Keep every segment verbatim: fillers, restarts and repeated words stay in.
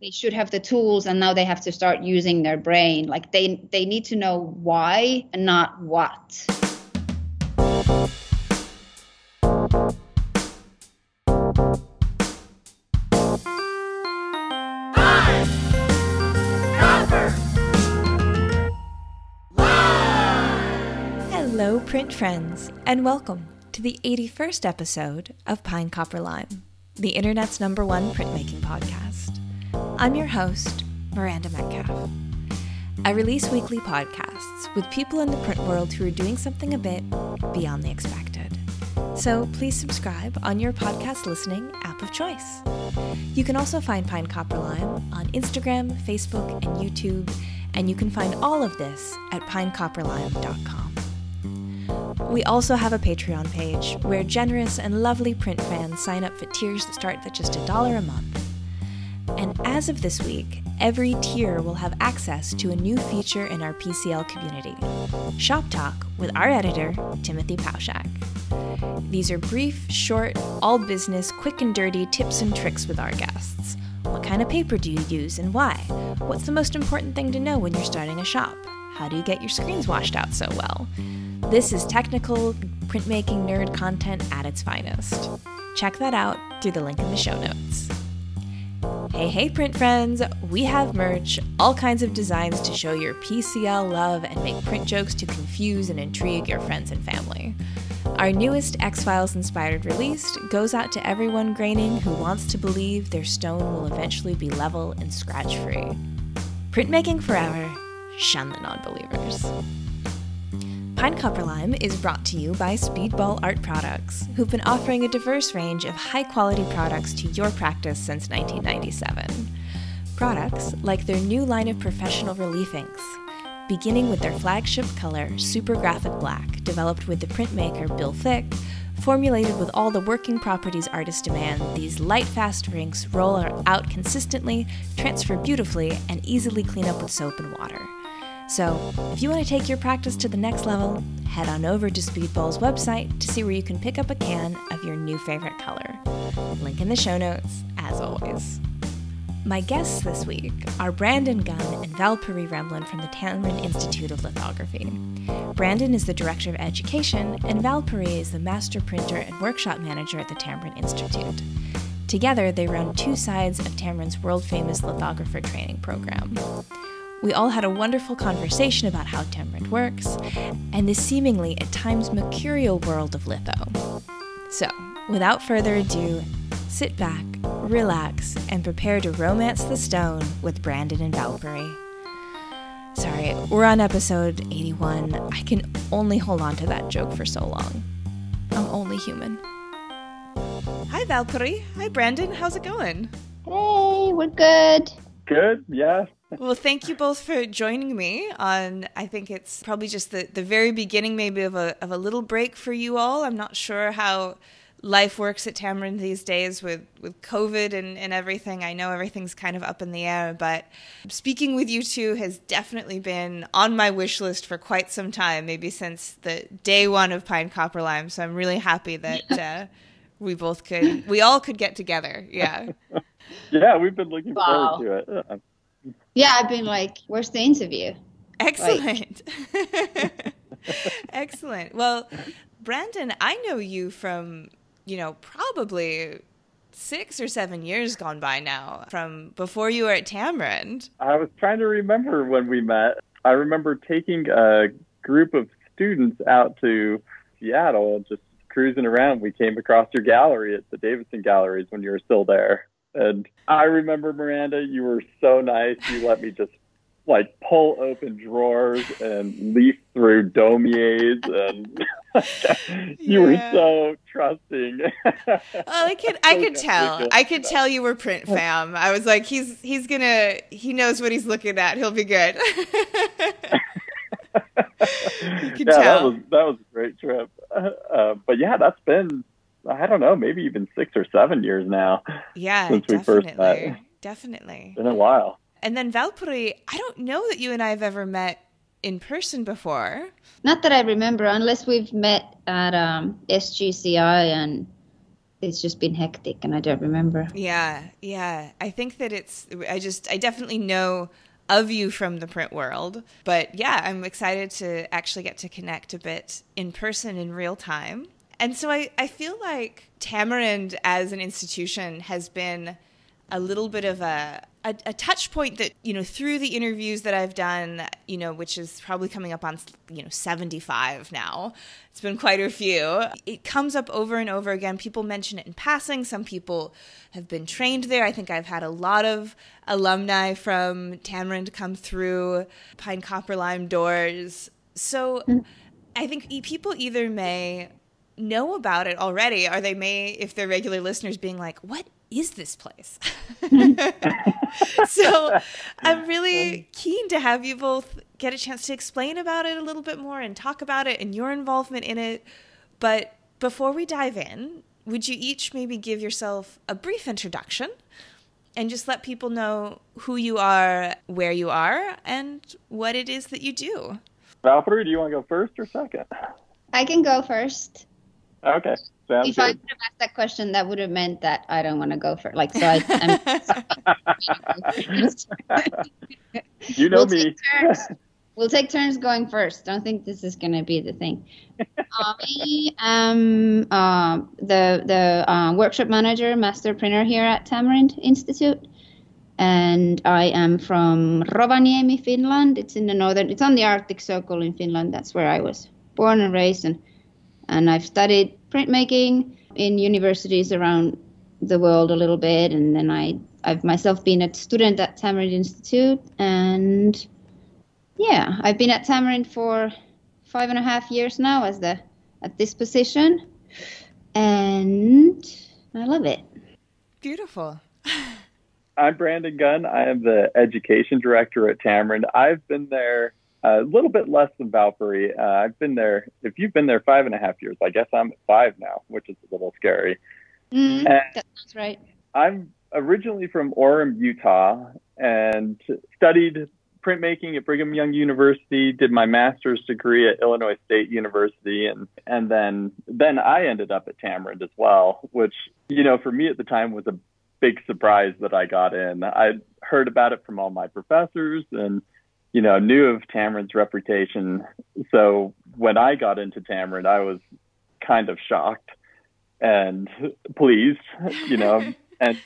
they should have the tools, and now they have to start using their brain. Like they, they need to know why and not what. Hello, print friends, and welcome to the eighty-first episode of Pine Copper Lime, the internet's number one printmaking podcast. I'm your host, Miranda Metcalf. I release weekly podcasts with people in the print world who are doing something a bit beyond the expected. So please subscribe on your podcast listening app of choice. You can also find Pine Copper Lime on Instagram, Facebook, and YouTube, and you can find all of this at pine copper lime dot com. We also have a Patreon page where generous and lovely print fans sign up for tiers that start at just a dollar a month. And as of this week, every tier will have access to a new feature in our P C L community, Shop Talk with our editor, Timothy Pauschak. These are brief, short, all-business, quick and dirty tips and tricks with our guests. What kind of paper do you use and why? What's the most important thing to know when you're starting a shop? How do you get your screens washed out so well? This is technical printmaking nerd content at its finest. Check that out through the link in the show notes. Hey, hey, print friends! We have merch, all kinds of designs to show your P C L love and make print jokes to confuse and intrigue your friends and family. Our newest X-Files inspired release goes out to everyone graining who wants to believe their stone will eventually be level and scratch-free. Printmaking forever, shun the non-believers. Pine Copper Lime is brought to you by Speedball Art Products, who've been offering a diverse range of high-quality products to your practice since nineteen ninety-seven. Products like their new line of professional relief inks, beginning with their flagship color, Super Graphic Black, developed with the printmaker Bill Thicke, formulated with all the working properties artists demand. These light, fast inks roll out consistently, transfer beautifully, and easily clean up with soap and water. So, if you want to take your practice to the next level, head on over to Speedball's website to see where you can pick up a can of your new favorite color. Link in the show notes, as always. My guests this week are Brandon Gunn and Valpuri Remlin from the Tamarind Institute of Lithography. Brandon is the Director of Education, and Valpuri is the Master Printer and Workshop Manager at the Tamarind Institute. Together, they run two sides of Tamarind's world-famous lithographer training program. We all had a wonderful conversation about how Tamarind works and the seemingly at times mercurial world of litho. So, without further ado, sit back, relax, and prepare to romance the stone with Brandon and Valpuri. Sorry, we're on episode eighty-one. I can only hold on to that joke for so long. I'm only human. Hi, Valpuri. Hi, Brandon. How's it going? Hey, we're good. Good, yeah. Well, thank you both for joining me on, I think it's probably just the, the very beginning maybe of a of a little break for you all. I'm not sure how life works at Tamarind these days with, with COVID and, and everything. I know everything's kind of up in the air, but speaking with you two has definitely been on my wish list for quite some time, maybe since the day one of Pine Copper Lime. So I'm really happy that uh, we both could, we all could get together. Yeah. Yeah, we've been looking wow. forward to it. Yeah. Yeah, I've been like, where's the interview? Excellent. Like... Excellent. Well, Brandon, I know you from, you know, probably six or seven years gone by now, from before you were at Tamarind. I was trying to remember when we met. I remember taking a group of students out to Seattle and just cruising around. We came across your gallery at the Davidson Galleries when you were still there. And I remember, Miranda, you were so nice. You let me just, like, pull open drawers and leaf through Daumiers. And you yeah. were so trusting. Well, I could, I could tell. I could tell you were print fam. I was like, he's he's going to, he knows what he's looking at. He'll be good. You could yeah, tell. That was, that was a great trip. Uh, but, yeah, that's been... I don't know, maybe even six or seven years now. Yeah, since we first met. Definitely. It's been a while. And then Valpuri, I don't know that you and I have ever met in person before. Not that I remember, unless we've met at um, S G C I and it's just been hectic and I don't remember. Yeah, yeah. I think that it's, I just, I definitely know of you from the print world. But yeah, I'm excited to actually get to connect a bit in person in real time. And so I, I feel like Tamarind as an institution has been a little bit of a, a, a touch point that, you know, through the interviews that I've done, you know, which is probably coming up on, you know, seventy-five now. It's been quite a few. It comes up over and over again. People mention it in passing. Some people have been trained there. I think I've had a lot of alumni from Tamarind come through Pine Copper Lime doors. So I think people either may know about it already, or they may, if they're regular listeners, being like, what is this place? So I'm really keen to have you both get a chance to explain about it a little bit more and talk about it and your involvement in it. But before we dive in, would you each maybe give yourself a brief introduction and just let people know who you are, where you are, and what it is that you do? Valpuri, do you want to go first or second? I can go first. Okay. Sounds if good. I would have asked that question, that would have meant that I don't want to go for like so. I, I'm you know we'll me. Take turns. We'll take turns going first. Don't think this is going to be the thing. Uh, me, um, uh, the the uh, workshop manager, master printer here at Tamarind Institute, and I am from Rovaniemi, Finland. It's in the northern. It's on the Arctic Circle in Finland. That's where I was born and raised, and and I've studied printmaking in universities around the world a little bit, and then I, I've myself been a student at Tamarind Institute, and yeah, I've been at Tamarind for five and a half years now as the at this position, and I love it. Beautiful. I'm Brandon Gunn. I am the education director at Tamarind. I've been there a little bit less than Valpuri. Uh, I've been there, if you've been there five and a half years, I guess I'm at five now, which is a little scary. Mm, that's right. I'm originally from Orem, Utah, and studied printmaking at Brigham Young University, did my master's degree at Illinois State University, and, and then, then I ended up at Tamarind as well, which, you know, for me at the time was a big surprise that I got in. I'd heard about it from all my professors and you know, knew of Tamarind's reputation. So when I got into Tamarind, I was kind of shocked and pleased, you know, and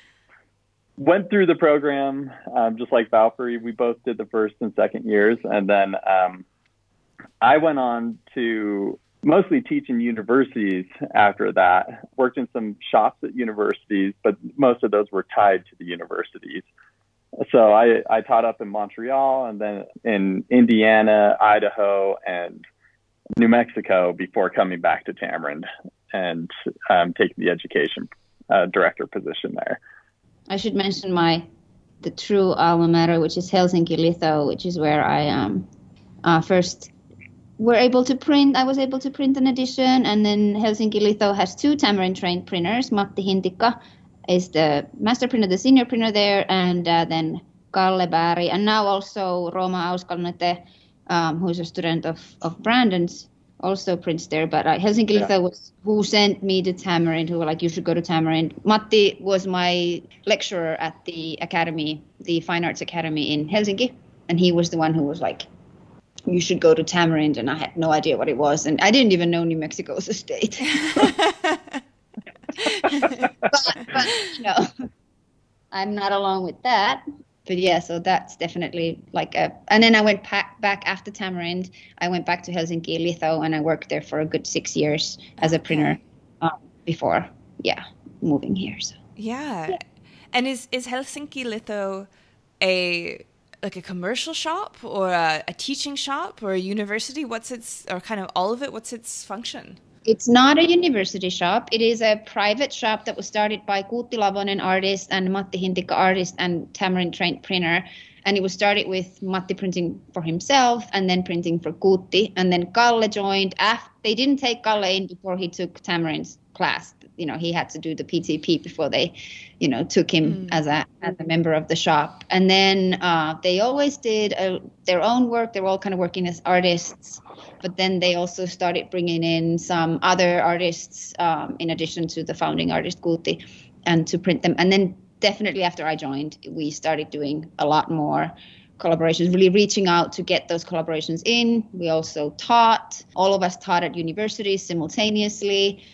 went through the program, um, just like Valpuri. We both did the first and second years. And then um, I went on to mostly teach in universities after that, worked in some shops at universities, but most of those were tied to the universities. So I, I taught up in Montreal and then in Indiana, Idaho, and New Mexico before coming back to Tamarind and um, taking the education uh, director position there. I should mention my the true alma mater, which is Helsinki Litho, which is where I um uh, first were able to print. I was able to print an edition, and then Helsinki Litho has two Tamarind-trained printers, Matti Hintikka is the master printer, the senior printer there, and uh, then Kalle Bääri, and now also Roma Auskalnete, um, who's a student of, of Brandon's, also prints there. But uh, Helsinki Litho yeah. was who sent me to Tamarind, who were like, you should go to Tamarind. Matti was my lecturer at the academy, the Fine Arts Academy in Helsinki, and he was the one who was like, you should go to Tamarind, and I had no idea what it was, and I didn't even know New Mexico was a state. but, but you know, I'm not alone with that. But yeah, so that's definitely like a. And then I went back, back after Tamarind. I went back to Helsinki Litho, and I worked there for a good six years as a printer um, before, yeah, moving here. So. Yeah. yeah, and is is Helsinki Litho a like a commercial shop or a, a teaching shop or a university? What's its or kind of all of it? What's its function? It's not a university shop. It is a private shop that was started by Kuutti Lavonen, artist, and Matti Hintikka, artist, and Tamarind-trained printer. And it was started with Matti printing for himself and then printing for Kuutti. And then Kalle joined. After, they didn't take Kalle in before he took Tamarind's class. You know, he had to do the P T P before they, you know, took him mm. as a as a member of the shop. And then uh, they always did uh, their own work. They were all kind of working as artists, but then they also started bringing in some other artists um, in addition to the founding artist Kuutti, and to print them. And then definitely after I joined, we started doing a lot more collaborations, really reaching out to get those collaborations in. We also taught. All of us taught at universities simultaneously,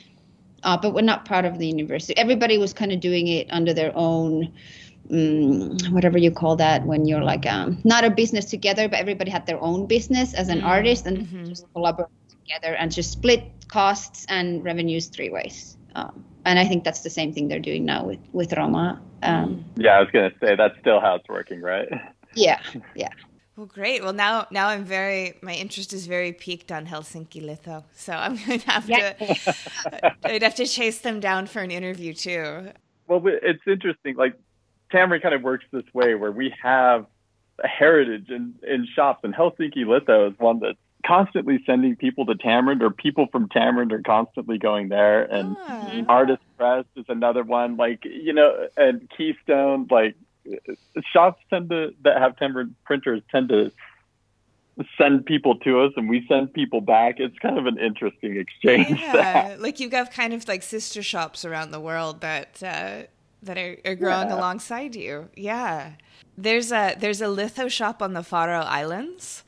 uh, but we're not part of the university. Everybody was kind of doing it under their own, um, whatever you call that, when you're like um, not a business together, but everybody had their own business as an mm-hmm. artist, and mm-hmm. just collaborate together and just split costs and revenues three ways. Um, and I think that's the same thing they're doing now with, with Roma. Um, yeah, I was going to say, that's still how it's working, right? Yeah, yeah. Well, great. Well, now now I'm very, my interest is very piqued on Helsinki Litho. So I'm going to have yeah. to, I'd have to chase them down for an interview too. Well, it's interesting. Like, Tamarind kind of works this way where we have a heritage in, in shops, and Helsinki Litho is one that's constantly sending people to Tamarind, or people from Tamarind are constantly going there. And oh. Artist Press is another one, like, you know, and Keystone, like shops tend to, that have Tamarind printers tend to send people to us, and we send people back. It's kind of an interesting exchange. Yeah. Like, you've got kind of like sister shops around the world that, uh, that are, are growing yeah. alongside you. Yeah. There's a, there's a litho shop on the Faroe Islands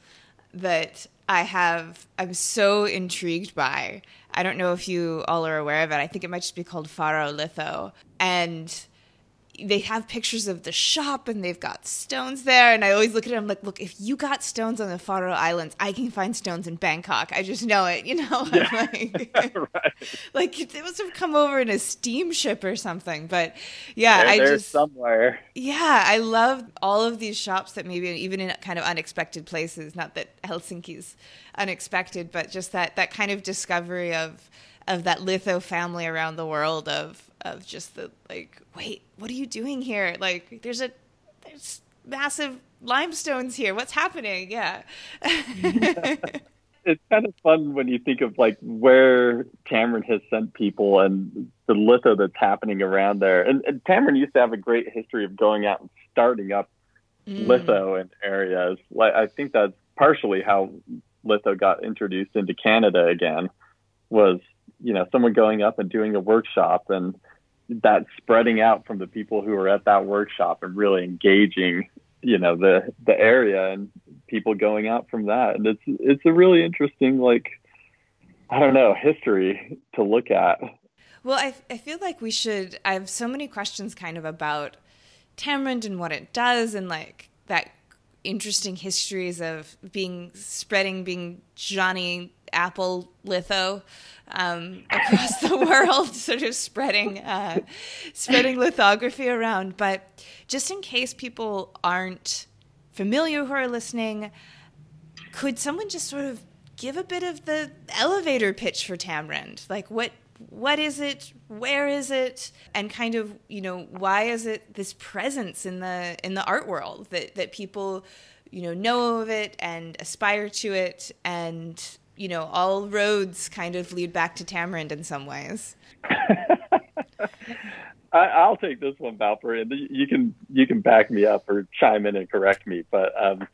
that I have, I'm so intrigued by. I don't know if you all are aware of it. I think it might just be called Faro Litho. And they have pictures of the shop, and they've got stones there. And I always look at it, I'm like, look, if you got stones on the Faroe Islands, I can find stones in Bangkok. I just know it, you know? Yeah. Like, right. Like, it must have come over in a steamship or something. But yeah, they're, I they're just... somewhere. Yeah, I love all of these shops that maybe even in kind of unexpected places, not that Helsinki's unexpected, but just that, that kind of discovery of of that Litho family around the world, of of just the, like, wait, what are you doing here? Like, there's a there's massive limestones here. What's happening? Yeah. Yeah. It's kind of fun when you think of, like, where Tamarind has sent people and the Litho that's happening around there. And, and Tamarind used to have a great history of going out and starting up mm. Litho in areas. Like, I think that's partially how Litho got introduced into Canada again, was, you know, someone going up and doing a workshop, and that spreading out from the people who are at that workshop and really engaging, you know, the, the area, and people going out from that. And it's, it's a really interesting, like, I don't know, history to look at. Well, I, I feel like we should, I have so many questions kind of about Tamarind and what it does, and like that interesting histories of being spreading, being Johnny Apple Litho um, across the world, sort of spreading uh, spreading lithography around. But just in case people aren't familiar who are listening, could someone just sort of give a bit of the elevator pitch for Tamarind? Like, what what is it? Where is it? And kind of, you know, why is it this presence in the in the art world that that people, you know, know of it and aspire to it, and you know, all roads kind of lead back to Tamarind in some ways. I, I'll take this one, Valpuri, and you can you can back me up or chime in and correct me. But um,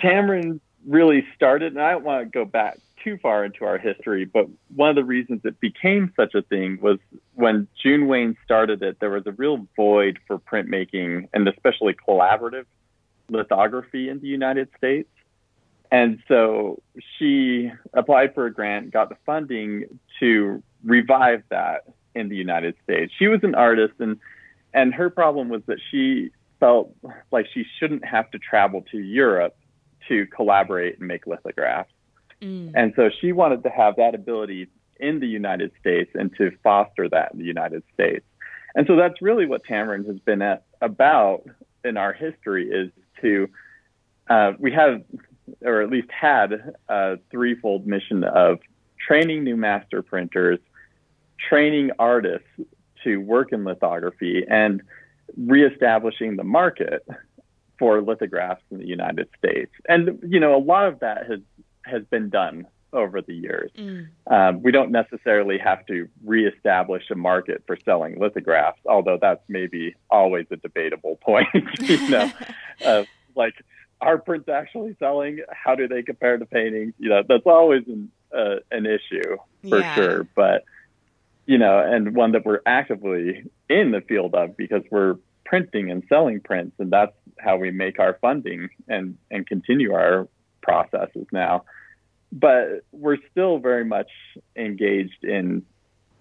Tamarind really started, and I don't want to go back too far into our history, but one of the reasons it became such a thing was when June Wayne started it, there was a real void for printmaking, and especially collaborative lithography in the United States. And so she applied for a grant, got the funding to revive that in the United States. She was an artist, and and her problem was that she felt like she shouldn't have to travel to Europe to collaborate and make lithographs. Mm. And so she wanted to have that ability in the United States and to foster that in the United States. And so that's really what Tamarind has been at, about in our history, is to, uh, we have... or at least had a threefold mission of training new master printers, training artists to work in lithography, and reestablishing the market for lithographs in the United States. And, you know, a lot of that has, has been done over the years. Mm. Um, we don't necessarily have to reestablish a market for selling lithographs, although that's maybe always a debatable point. you know, uh, like, are prints actually selling? How do they compare to paintings? You know, that's always an, uh, an issue for yeah. sure. But, you know, and one that we're actively in the field of because we're printing and selling prints, and that's how we make our funding and, and continue our processes now. But we're still very much engaged in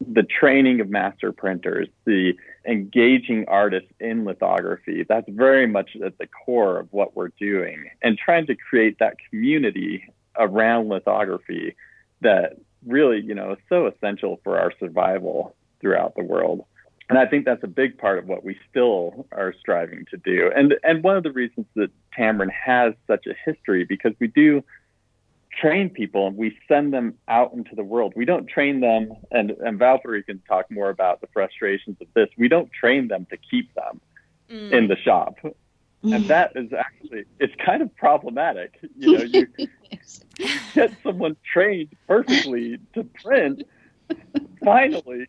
the training of master printers, the engaging artists in lithography. That's very much at the core of what we're doing, and trying to create that community around lithography that really, you know, is so essential for our survival throughout the world. And I think that's a big part of what we still are striving to do. And and one of the reasons that Tamarind has such a history, because we do train people and we send them out into the world. We don't train them, and, and Valpuri can talk more about the frustrations of this, we don't train them to keep them mm. in the shop. Mm. And that is actually, it's kind of problematic. You know, you yes. get someone trained perfectly to print, finally,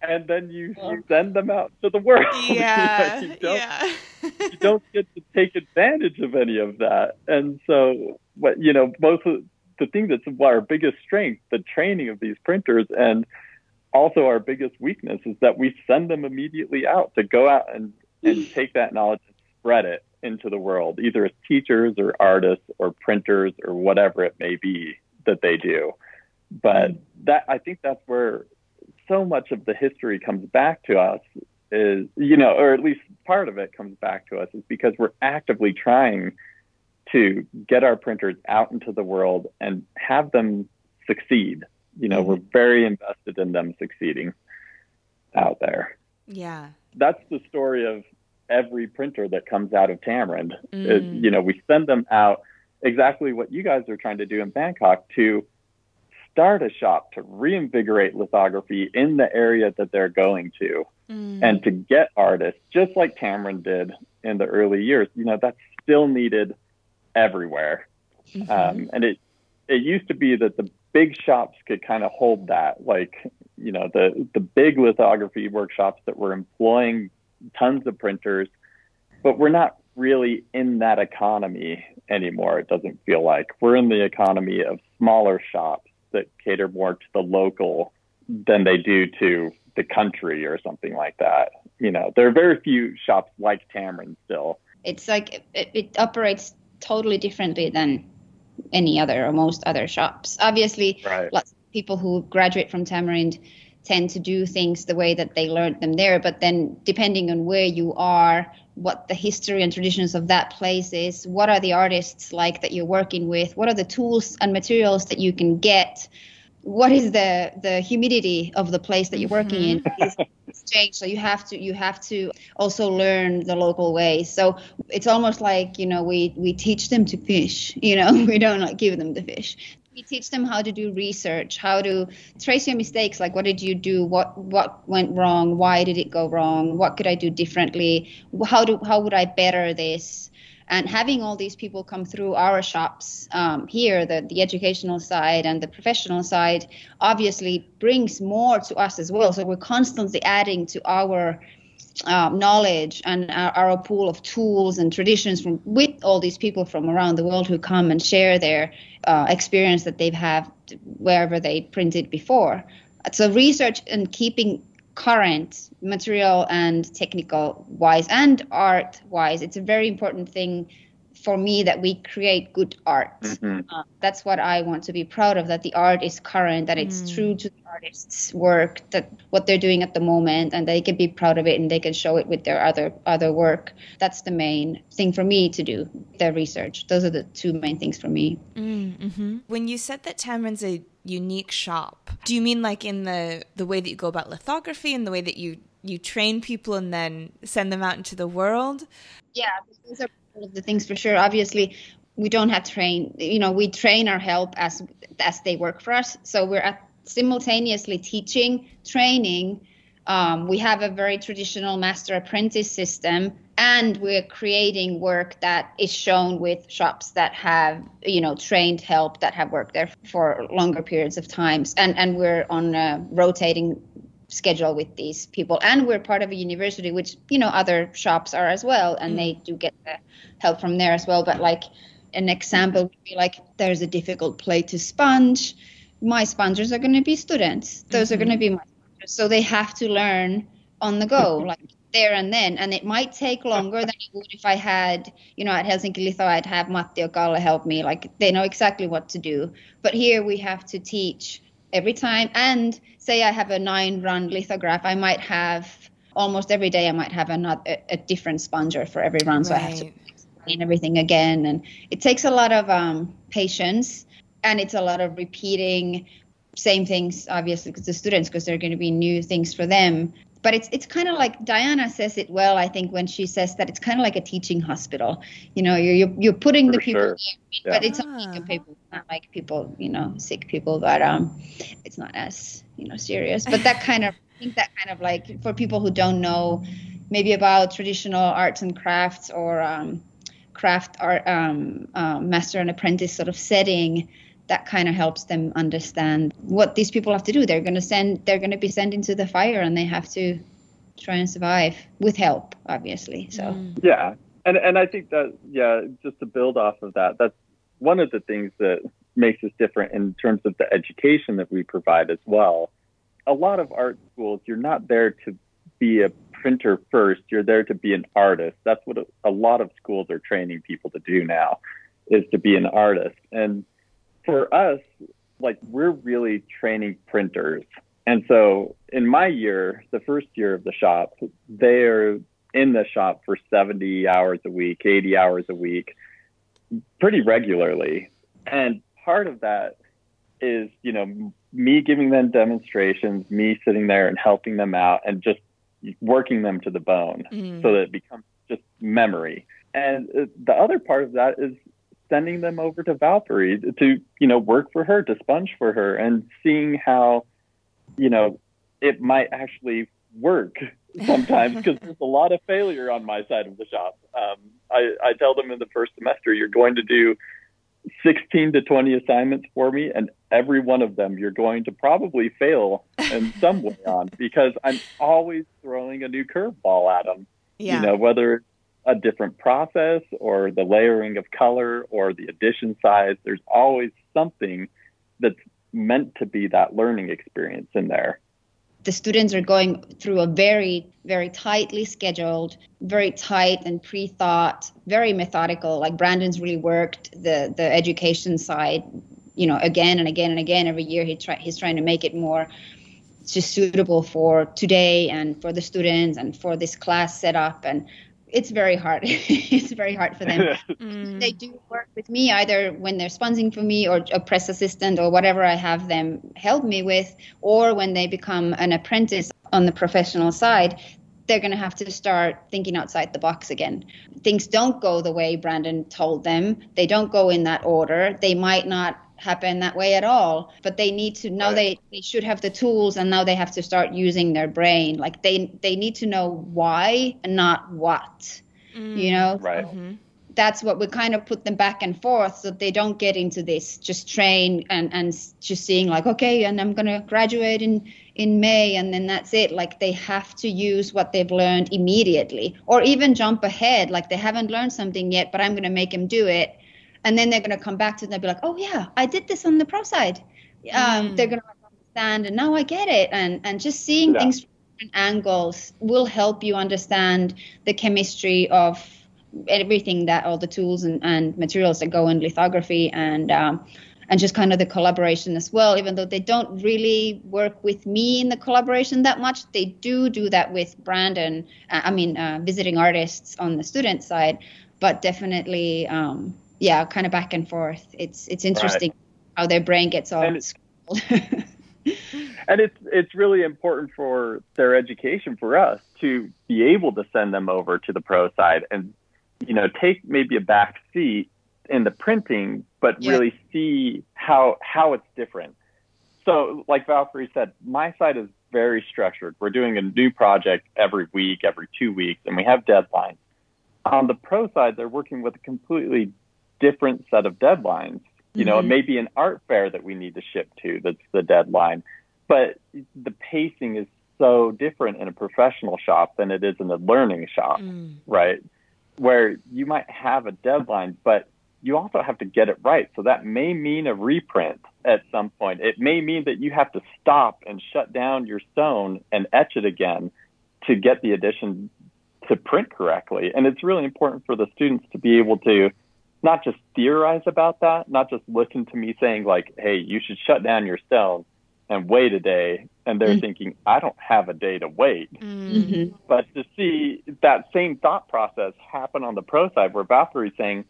and then you well, send them out to the world. Yeah, you know, you don't, yeah. you don't get to take advantage of any of that. And so, but, you know, both the thing that's our biggest strength, the training of these printers, and also our biggest weakness is that we send them immediately out to go out and, and take that knowledge and spread it into the world, either as teachers or artists or printers or whatever it may be that they do. But that, I think that's where so much of the history comes back to us is, you know, or at least part of it comes back to us, is because we're actively trying to get our printers out into the world and have them succeed. You know, mm-hmm. we're very invested in them succeeding out there. Yeah. That's the story of every printer that comes out of Tamarind. Mm. Is, you know, we send them out exactly what you guys are trying to do in Bangkok, to start a shop, to reinvigorate lithography in the area that they're going to, mm. and to get artists, just like Tamarind did in the early years. You know, that's still needed everywhere. Mm-hmm. Um, and it, it used to be that the big shops could kind of hold that, like, you know, the, the big lithography workshops that were employing tons of printers, but we're not really in that economy anymore. It doesn't feel like we're in the economy of smaller shops that cater more to the local than they do to the country or something like that. You know, there are very few shops like Tamarind still. It's like, it, it operates totally differently than any other or most other shops. Obviously, right. lots of people who graduate from Tamarind tend to do things the way that they learned them there, but then depending on where you are, what the history and traditions of that place is, what are the artists like that you're working with, what are the tools and materials that you can get, what is the the humidity of the place that you're working mm-hmm. in, it's changed. So you have to you have to also learn the local ways. So it's almost like, you know, we we teach them to fish, you know, we don't like give them the fish. We teach them how to do research, how to trace your mistakes, like what did you do, what what went wrong, why did it go wrong, what could I do differently, how do how would I better this. And having all these people come through our shops um, here, the, the educational side and the professional side, obviously brings more to us as well. So we're constantly adding to our um, knowledge and our, our pool of tools and traditions from with all these people from around the world who come and share their uh, experience that they've had wherever they printed before. So research and keeping current material and technical wise and art wise, it's a very important thing for me that we create good art. Mm-hmm. Uh, that's what I want to be proud of, that the art is current, that it's mm. true to the artist's work, that what they're doing at the moment, and they can be proud of it and they can show it with their other other work. That's the main thing for me to do, the research. Those are the two main things for me. Mm-hmm. When you said that Tamarind's a unique shop, do you mean like in the the way that you go about lithography and the way that you you train people and then send them out into the world? Yeah, those are part of the things for sure. Obviously we don't have train, you know, we train our help as as they work for us, so we're at simultaneously teaching, training, Um, we have a very traditional master apprentice system, and we're creating work that is shown with shops that have, you know, trained help that have worked there for longer periods of times. And, and we're on a rotating schedule with these people. And we're part of a university, which, you know, other shops are as well. And mm. they do get the help from there as well. But like an example would be like, there's a difficult play to sponge. My spongers are going to be students. Those mm-hmm. are going to be my spongers. So they have to learn on the go, like there and then. And it might take longer than it would if I had, you know, at Helsinki Litho, I'd have Matti or Kalle help me. Like they know exactly what to do. But here we have to teach every time. And say I have a nine run lithograph, I might have almost every day, I might have another, a, a different sponger for every run. So right. I have to explain everything again. And it takes a lot of um, patience. And it's a lot of repeating same things, obviously, because the students, because there are going to be new things for them. But it's it's kind of like Diana says it well, I think, when she says that it's kind of like a teaching hospital. You know, you're you're putting for the people, sure. in, but yeah. it's not ah. people, not like people, you know, sick people. But um, it's not as you know serious. But that kind of I think that kind of like for people who don't know maybe about traditional arts and crafts or um, craft art um, uh, master and apprentice sort of setting. That kind of helps them understand what these people have to do. They're going to send, they're going to be sent into the fire, and they have to try and survive with help, obviously. So yeah, and and I think that yeah, just to build off of that, that's one of the things that makes us different in terms of the education that we provide as well. A lot of art schools, you're not there to be a printer first. You're there to be an artist. That's what a lot of schools are training people to do now, is to be an artist. And for us, like, we're really training printers. And so in my year, the first year of the shop, they're in the shop for seventy hours a week, eighty hours a week, pretty regularly. And part of that is, you know, me giving them demonstrations, me sitting there and helping them out and just working them to the bone mm-hmm. so that it becomes just memory. And the other part of that is sending them over to Valpuri to, you know, work for her, to sponge for her, and seeing how, you know, it might actually work sometimes, because there's a lot of failure on my side of the shop. Um, I, I tell them in the first semester, you're going to do sixteen to twenty assignments for me, and every one of them you're going to probably fail in some way on, because I'm always throwing a new curveball at them, yeah. you know, whether it's a different process or the layering of color or the addition size. There's always something that's meant to be that learning experience in there. The students are going through a very, very tightly scheduled, very tight and pre-thought, very methodical. Like Brandon's really worked the, the education side, you know, again and again and again. Every year he try, he's trying to make it more just suitable for today and for the students and for this class setup. And it's very hard. It's very hard for them. mm. They do work with me either when they're sponging for me or a press assistant or whatever I have them help me with, or when they become an apprentice on the professional side, they're going to have to start thinking outside the box again. Things don't go the way Brandon told them. They don't go in that order. They might not happen that way at all, but they need to now right. they, they should have the tools, and now they have to start using their brain. Like they they need to know why and not what, mm. you know, right. so mm-hmm. that's what we kind of put them back and forth, so they don't get into this just train and and just seeing like, okay, and I'm gonna graduate in in May and then that's it. Like they have to use what they've learned immediately, or even jump ahead. Like they haven't learned something yet, but I'm gonna make them do it. And then they're going to come back to it and be like, oh, yeah, I did this on the pro side. Um, mm. They're going to understand, and now I get it. And and just seeing yeah. things from different angles will help you understand the chemistry of everything, that all the tools and, and materials that go in lithography, and um, and just kind of the collaboration as well. Even though they don't really work with me in the collaboration that much, they do do that with Brandon, uh, I mean, uh, visiting artists on the student side, but definitely... Um, yeah, kind of back and forth. It's it's interesting right. how their brain gets all and, scrambled. And it's it's really important for their education for us to be able to send them over to the pro side and, you know, take maybe a back seat in the printing, but yeah. really see how how it's different. So like Valkyrie said, my side is very structured. We're doing a new project every week, every two weeks, and we have deadlines. On the pro side, they're working with a completely different set of deadlines. You know, mm-hmm. it may be an art fair that we need to ship to that's the deadline, but the pacing is so different in a professional shop than it is in a learning shop, mm. right? Where you might have a deadline, but you also have to get it right. So that may mean a reprint at some point. It may mean that you have to stop and shut down your stone and etch it again to get the edition to print correctly. And it's really important for the students to be able to not just theorize about that, not just listen to me saying like, hey, you should shut down your stone and wait a day. And they're mm-hmm. thinking, I don't have a day to wait. Mm-hmm. But to see that same thought process happen on the pro side where Valpuri's saying,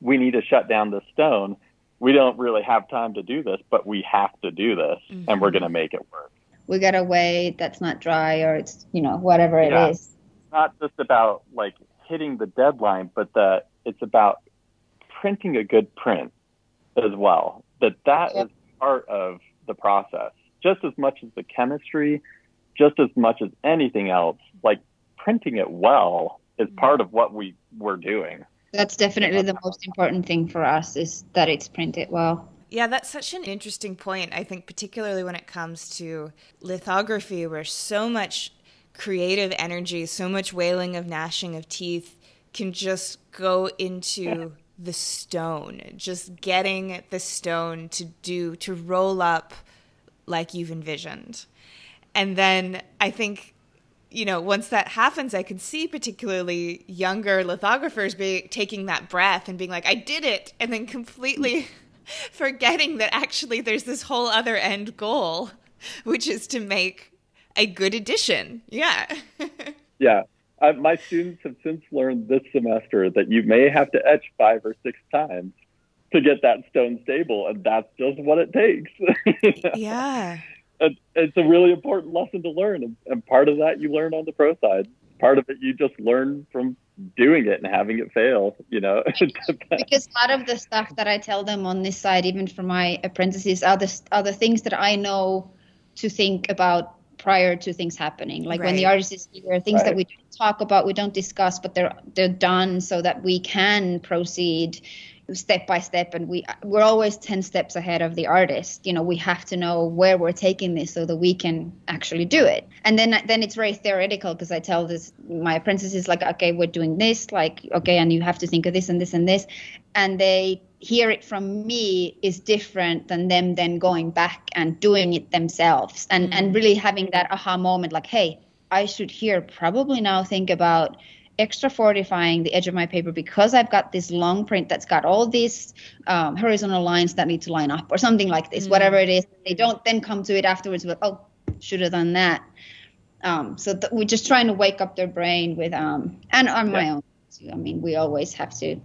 we need to shut down this stone. We don't really have time to do this, but we have to do this, mm-hmm. and we're going to make it work. We got a way that's not dry, or it's, you know, whatever yeah. it is. It's not just about, like, hitting the deadline, but the, it's about printing a good print as well. That that yep. is part of the process. Just as much as the chemistry, just as much as anything else, like, printing it well is mm-hmm. part of what we were doing. That's definitely the most important thing for us, is that it's printed well. Yeah, that's such an interesting point. I think particularly when it comes to lithography, where so much creative energy, so much wailing of gnashing of teeth can just go into yeah. the stone, just getting the stone to do, to roll up like you've envisioned. And then I think, you know, once that happens, I can see particularly younger lithographers be taking that breath and being like, I did it, and then completely forgetting that actually there's this whole other end goal, which is to make a good edition. Yeah. yeah. Uh, my students have since learned this semester that you may have to etch five or six times to get that stone stable, and that's just what it takes. yeah. It's a really important lesson to learn, and part of that you learn on the pro side. Part of it you just learn from doing it and having it fail, you know. Because a lot of the stuff that I tell them on this side, even for my apprentices, are the, are the things that I know to think about prior to things happening. Like right. when the artist is here, things right. that we don't talk about, we don't discuss, but they're they're done so that we can proceed step by step, and we we're always ten steps ahead of the artist. You know, we have to know where we're taking this so that we can actually do it. And then then it's very theoretical, because I tell this my apprentices, like, okay, we're doing this, like, okay, and you have to think of this and this and this, and they hear it from me is different than them then going back and doing it themselves, and mm-hmm. and really having that aha moment, like, hey, I should here probably now think about extra fortifying the edge of my paper, because I've got this long print that's got all these um, horizontal lines that need to line up, or something like this, mm. whatever it is. They don't then come to it afterwards with, oh, should have done that. Um, so th- we're just trying to wake up their brain with, um, and on yeah. my own too. I mean, we always have to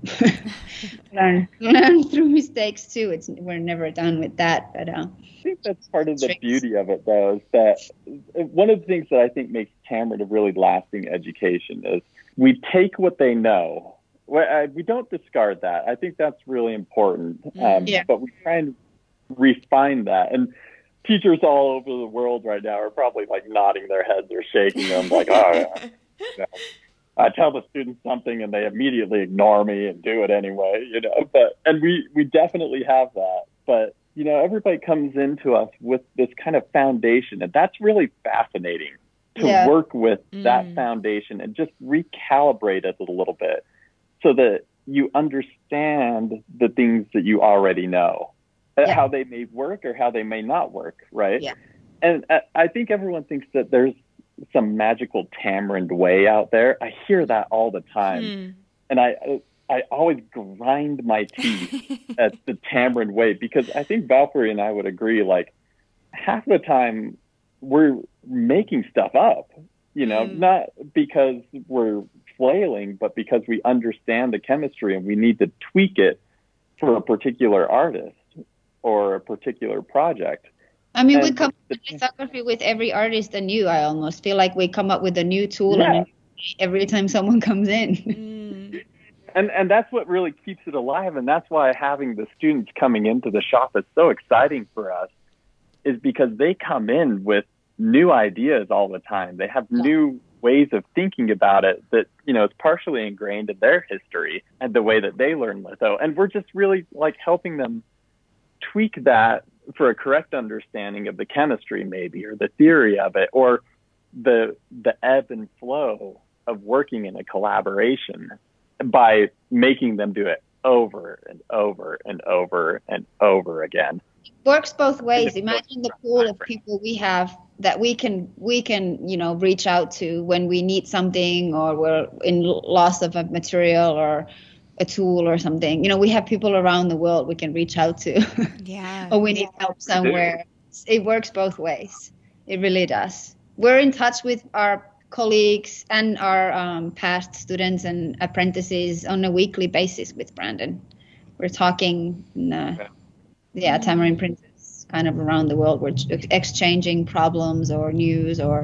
learn, learn through mistakes too. It's, we're never done with that. But uh, I think that's part of the tricks. Beauty of it, though, is that one of the things that I think makes Tamarind a really lasting education is, we take what they know. We don't discard that. I think that's really important. Um, yeah. But we try and refine that. And teachers all over the world right now are probably like nodding their heads or shaking them like, oh, yeah. You know, I tell the students something and they immediately ignore me and do it anyway, you know. But and we, we definitely have that. But, you know, everybody comes into us with this kind of foundation, and that's really fascinating. To yeah. work with mm. that foundation and just recalibrate it a little bit so that you understand the things that you already know, yeah. how they may work or how they may not work, right? Yeah. And I think everyone thinks that there's some magical Tamarind way out there. I hear that all the time. Mm. And I I always grind my teeth at the Tamarind way, because I think Valpuri and I would agree, like, half the time we're making stuff up, you know, mm. not because we're flailing, but because we understand the chemistry and we need to tweak it for a particular artist or a particular project. I mean, and we come up with lithography with every artist anew. I almost feel like we come up with a new tool yeah. and every time someone comes in. Mm. And and that's what really keeps it alive. And that's why having the students coming into the shop is so exciting for us, is because they come in with new ideas all the time. They have yeah. new ways of thinking about it that, you know, it's partially ingrained in their history and the way that they learn litho. And we're just really like helping them tweak that for a correct understanding of the chemistry maybe, or the theory of it, or the the ebb and flow of working in a collaboration by making them do it over and over and over and over again. Works both ways. Imagine the pool of people we have that we can we can you know reach out to when we need something, or we're in loss of a material or a tool or something. You know, we have people around the world we can reach out to. Yeah. Or we need yeah. help somewhere. It works both ways. It really does. We're in touch with our colleagues and our um, past students and apprentices on a weekly basis with Brandon. We're talking. In, uh, okay. Yeah, Tamarind Princess, kind of around the world. We're exchanging problems or news or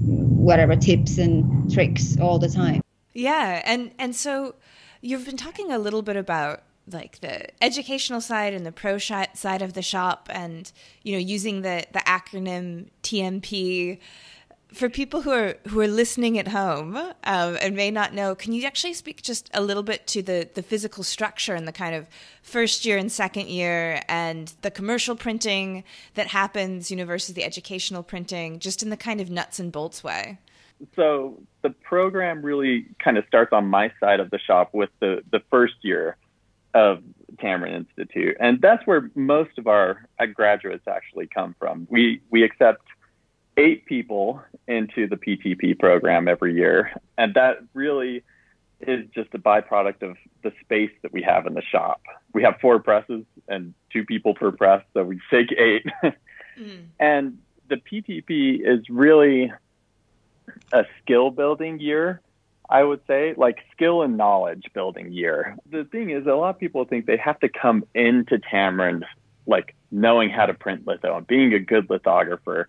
whatever, tips and tricks all the time. Yeah, and, and so you've been talking a little bit about like the educational side and the pro side of the shop, and you know, using the, the acronym T M P. For people who are who are listening at home um, and may not know, can you actually speak just a little bit to the, the physical structure and the kind of first year and second year and the commercial printing that happens, you know, versus the educational printing, just in the kind of nuts and bolts way? So the program really kind of starts on my side of the shop with the, the first year of Tamarind Institute. And that's where most of our graduates actually come from. We we accept eight people into the P T P program every year. And that really is just a byproduct of the space that we have in the shop. We have four presses and two people per press, so we take eight. Mm. And the P T P is really a skill building year, I would say, like skill and knowledge building year. The thing is, a lot of people think they have to come into Tamarind, like knowing how to print litho and being a good lithographer.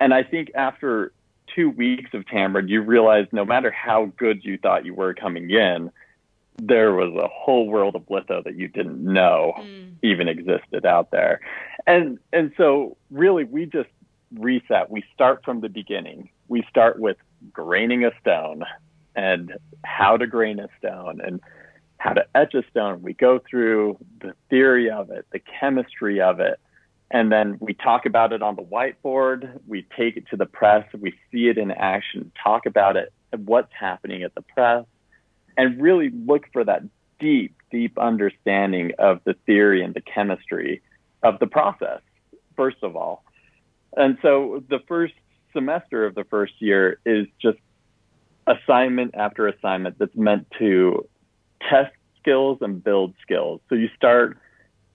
And I think after two weeks of Tamarind, you realize no matter how good you thought you were coming in, there was a whole world of litho that you didn't know mm. even existed out there. And and so really we just reset. We start from the beginning. We start with graining a stone and how to grain a stone and how to etch a stone. We go through the theory of it, the chemistry of it. And then we talk about it on the whiteboard, we take it to the press, we see it in action, talk about it, what's happening at the press, and really look for that deep, deep understanding of the theory and the chemistry of the process, first of all. And so the first semester of the first year is just assignment after assignment that's meant to test skills and build skills. So you start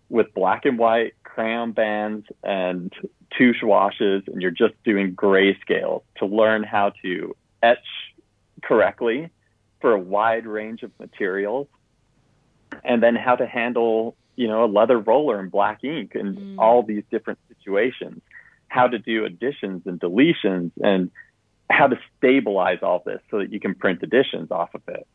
with black and white, crayon bands, and two swashes, and you're just doing grayscale to learn how to etch correctly for a wide range of materials, and then how to handle, you know, a leather roller and black ink and mm. all these different situations, how to do additions and deletions, and how to stabilize all this so that you can print additions off of it.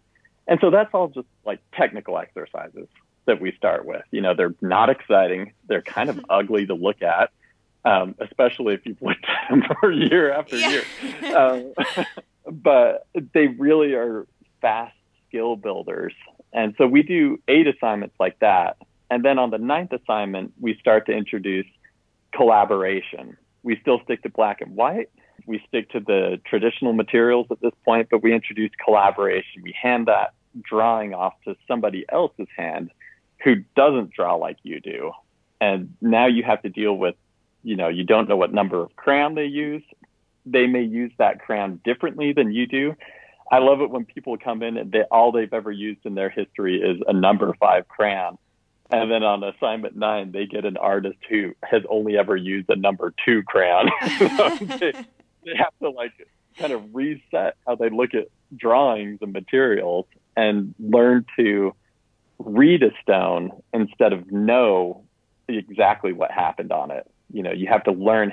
And so that's all just like technical exercises that we start with. You know, they're not exciting. They're kind of ugly to look at, um, especially if you've looked at them for year after yeah. year. Um, but they really are fast skill builders. And so we do eight assignments like that. And then on the ninth assignment, we start to introduce collaboration. We still stick to black and white. We stick to the traditional materials at this point, but we introduce collaboration. We hand that drawing off to somebody else's hand who doesn't draw like you do. And now you have to deal with, you know, you don't know what number of crayon they use. They may use that crayon differently than you do. I love it when people come in and they, all they've ever used in their history is a number five crayon. And then on assignment nine, they get an artist who has only ever used a number two crayon. So they, they have to like kind of reset how they look at drawings and materials and learn to read a stone instead of know exactly what happened on it. You know, you have to learn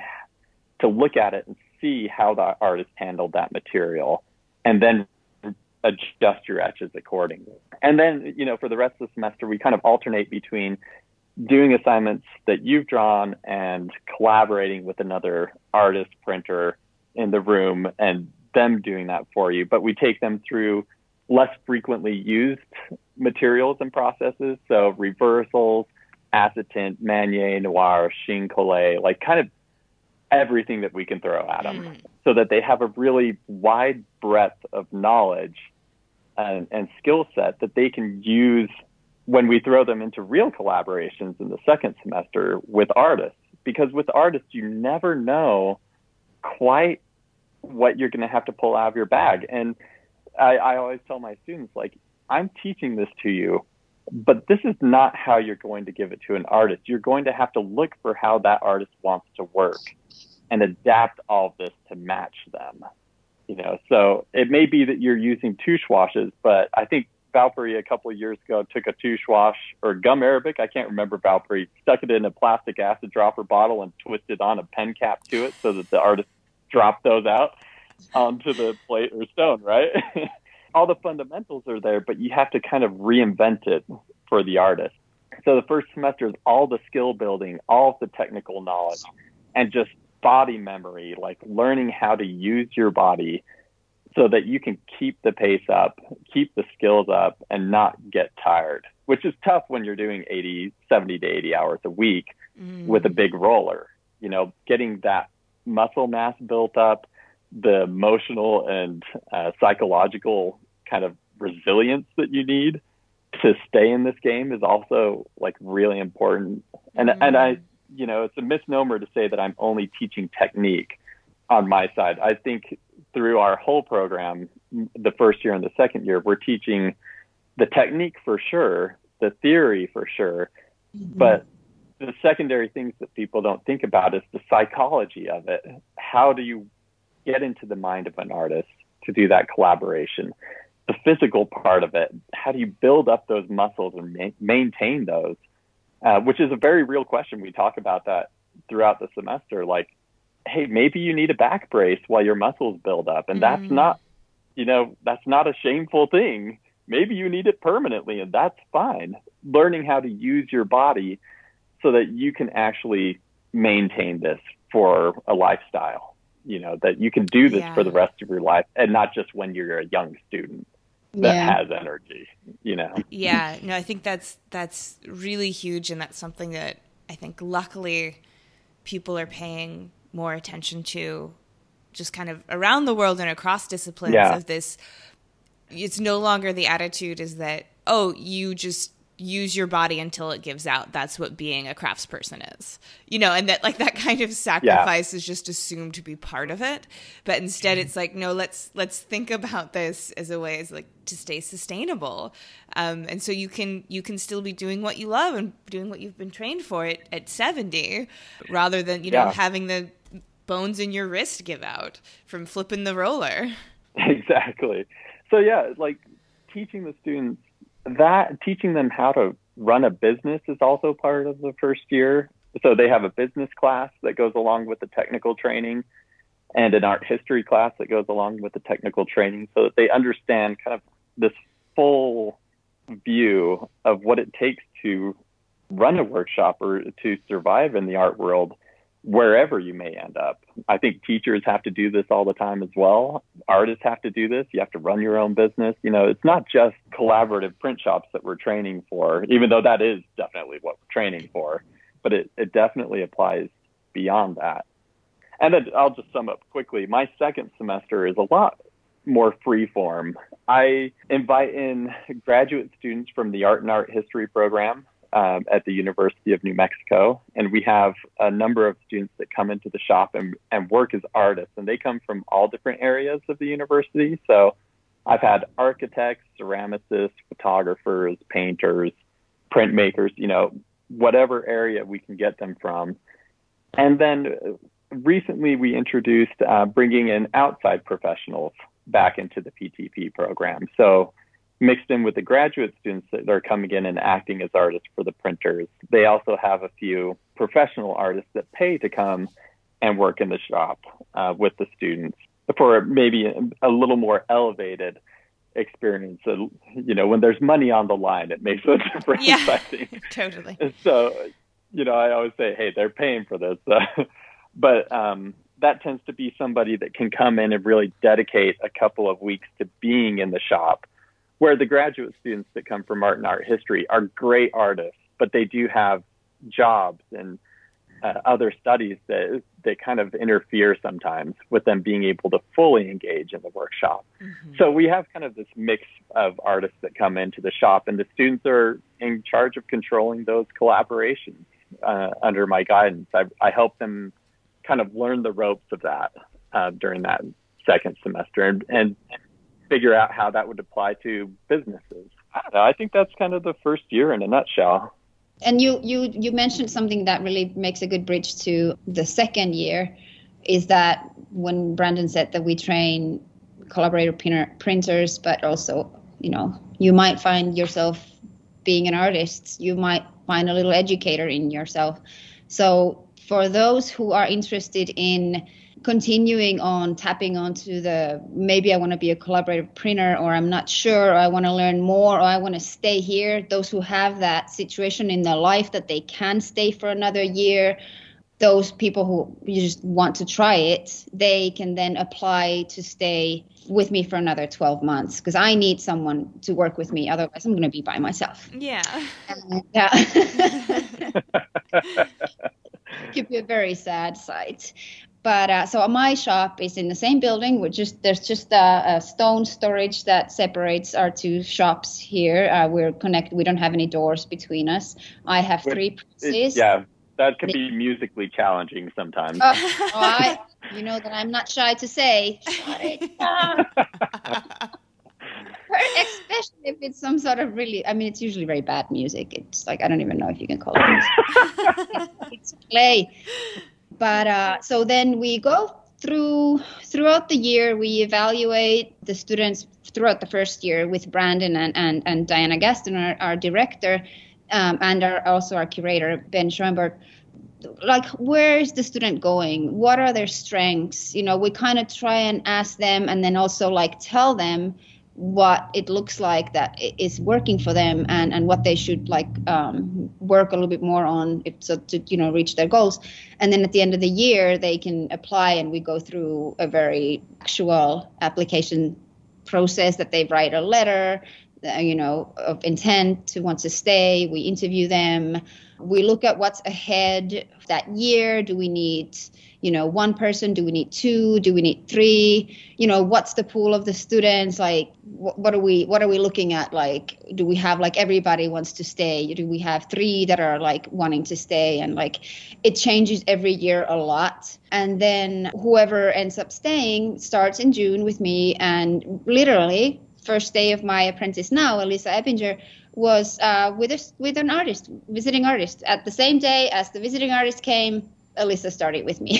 to look at it and see how the artist handled that material and then adjust your etches accordingly. And then, you know, for the rest of the semester, we kind of alternate between doing assignments that you've drawn and collaborating with another artist printer in the room and them doing that for you. But we take them through less frequently used materials and processes. So reversals, acetate, manier, noir, chine collé, like kind of everything that we can throw at them mm. so that they have a really wide breadth of knowledge and, and skill set that they can use when we throw them into real collaborations in the second semester with artists. Because with artists, you never know quite what you're going to have to pull out of your bag. And I, I always tell my students, like, I'm teaching this to you, but this is not how you're going to give it to an artist. You're going to have to look for how that artist wants to work and adapt all of this to match them. You know, so it may be that you're using touche washes, but I think Valpuri a couple of years ago took a touche wash or gum arabic, I can't remember Valpuri, stuck it in a plastic acid dropper bottle and twisted on a pen cap to it so that the artist dropped those out onto the plate or stone, right? All the fundamentals are there, but you have to kind of reinvent it for the artist. So the first semester is all the skill building, all of the technical knowledge, and just body memory, like learning how to use your body so that you can keep the pace up, keep the skills up, and not get tired, which is tough when you're doing eighty, seventy to eighty hours a week mm. with a big roller. You know, getting that muscle mass built up, the emotional and uh, psychological kind of resilience that you need to stay in this game is also like really important. And mm. and I, you know, it's a misnomer to say that I'm only teaching technique on my side. I think through our whole program, the first year and the second year, we're teaching the technique for sure, the theory for sure, mm-hmm. but the secondary things that people don't think about is the psychology of it. How do you get into the mind of an artist to do that collaboration? The physical part of it, how do you build up those muscles and ma- maintain those? Uh, which is a very real question. We talk about that throughout the semester, like, hey, maybe you need a back brace while your muscles build up. And that's mm. not, you know, that's not a shameful thing. Maybe you need it permanently, and that's fine. Learning how to use your body so that you can actually maintain this for a lifestyle, you know, that you can do this yeah. for the rest of your life and not just when you're a young student that yeah. has energy, you know? Yeah, no, I think that's, that's really huge. And that's something that I think luckily people are paying more attention to, just kind of around the world and across disciplines yeah. of this. It's no longer the attitude is that, oh, you just use your body until it gives out. That's what being a craftsperson is, you know, and that like that kind of sacrifice yeah. is just assumed to be part of it. But instead it's like, no, let's, let's think about this as a way as like to stay sustainable. Um, and so you can, you can still be doing what you love and doing what you've been trained for at, at seventy, rather than, you yeah. know, having the bones in your wrist give out from flipping the roller. Exactly. So yeah, like teaching the students that, teaching them how to run a business is also part of the first year. So they have a business class that goes along with the technical training and an art history class that goes along with the technical training so that they understand kind of this full view of what it takes to run a workshop or to survive in the art world, wherever you may end up. I think teachers have to do this all the time as well. Artists have to do this. You have to run your own business. You know, it's not just collaborative print shops that we're training for, even though that is definitely what we're training for, but it, it definitely applies beyond that. And then I'll just sum up quickly. My second semester is a lot more free form. I invite in graduate students from the Art and Art History program Um, at the University of New Mexico. And we have a number of students that come into the shop and, and work as artists. And they come from all different areas of the university. So I've had architects, ceramicists, photographers, painters, printmakers, you know, whatever area we can get them from. And then recently we introduced uh, bringing in outside professionals back into the P T P program. So mixed in with the graduate students that are coming in and acting as artists for the printers. They also have a few professional artists that pay to come and work in the shop uh, with the students for maybe a little more elevated experience. So, you know, when there's money on the line, it makes a difference, yeah, I think. Totally. So, you know, I always say, hey, they're paying for this. Uh, but um, that tends to be somebody that can come in and really dedicate a couple of weeks to being in the shop, where the graduate students that come from art and art history are great artists, but they do have jobs and uh, other studies that that kind of interfere sometimes with them being able to fully engage in the workshop. Mm-hmm. So we have kind of this mix of artists that come into the shop, and the students are in charge of controlling those collaborations uh, under my guidance. I, I help them kind of learn the ropes of that uh, during that second semester and, and figure out how that would apply to businesses. I don't know, I think that's kind of the first year in a nutshell. And you, you, you mentioned something that really makes a good bridge to the second year, is that when Brandon said that we train collaborator printer, printers, but also, you know, you might find yourself being an artist, you might find a little educator in yourself. So for those who are interested in continuing on, tapping onto the, maybe I want to be a collaborative printer, or I'm not sure, or I want to learn more, or I want to stay here. Those who have that situation in their life that they can stay for another year, those people who you just want to try it, they can then apply to stay with me for another twelve months, because I need someone to work with me. Otherwise, I'm going to be by myself. Yeah. And, yeah. It could be a very sad sight. But uh, so my shop is in the same building, which is, there's just a, a stone storage that separates our two shops here. Uh, we're connected. We don't have any doors between us. I have which three presses. Is, yeah, that can be musically challenging sometimes. Uh, oh, I, you know that I'm not shy to say, shut it down. Especially if it's some sort of really, I mean, it's usually very bad music. It's like, I don't even know if you can call it music. It's play. But uh, so then we go through throughout the year, we evaluate the students throughout the first year with Brandon and, and, and Diana Gaston, our, our director, um, and our, also our curator, Ben Schoenberg. Like, where is the student going? What are their strengths? You know, we kind of try and ask them, and then also like tell them what it looks like that is working for them, and, and what they should like um, work a little bit more on, if, so to, you know, reach their goals. And then at the end of the year, they can apply, and we go through a very actual application process that they write a letter, you know, of intent to want to stay. We interview them. We look at what's ahead that year. Do we need, you know, one person? Do we need two? Do we need three? You know, what's the pool of the students? Like, wh- what are we, what are we looking at? Like, do we have like everybody wants to stay? Do we have three that are like wanting to stay? And like, it changes every year a lot. And then whoever ends up staying starts in June with me. And literally first day of my apprentice now, Elisa Eppinger, was uh, with a, with an artist, visiting artist. At the same day as the visiting artist came, Elisa started with me.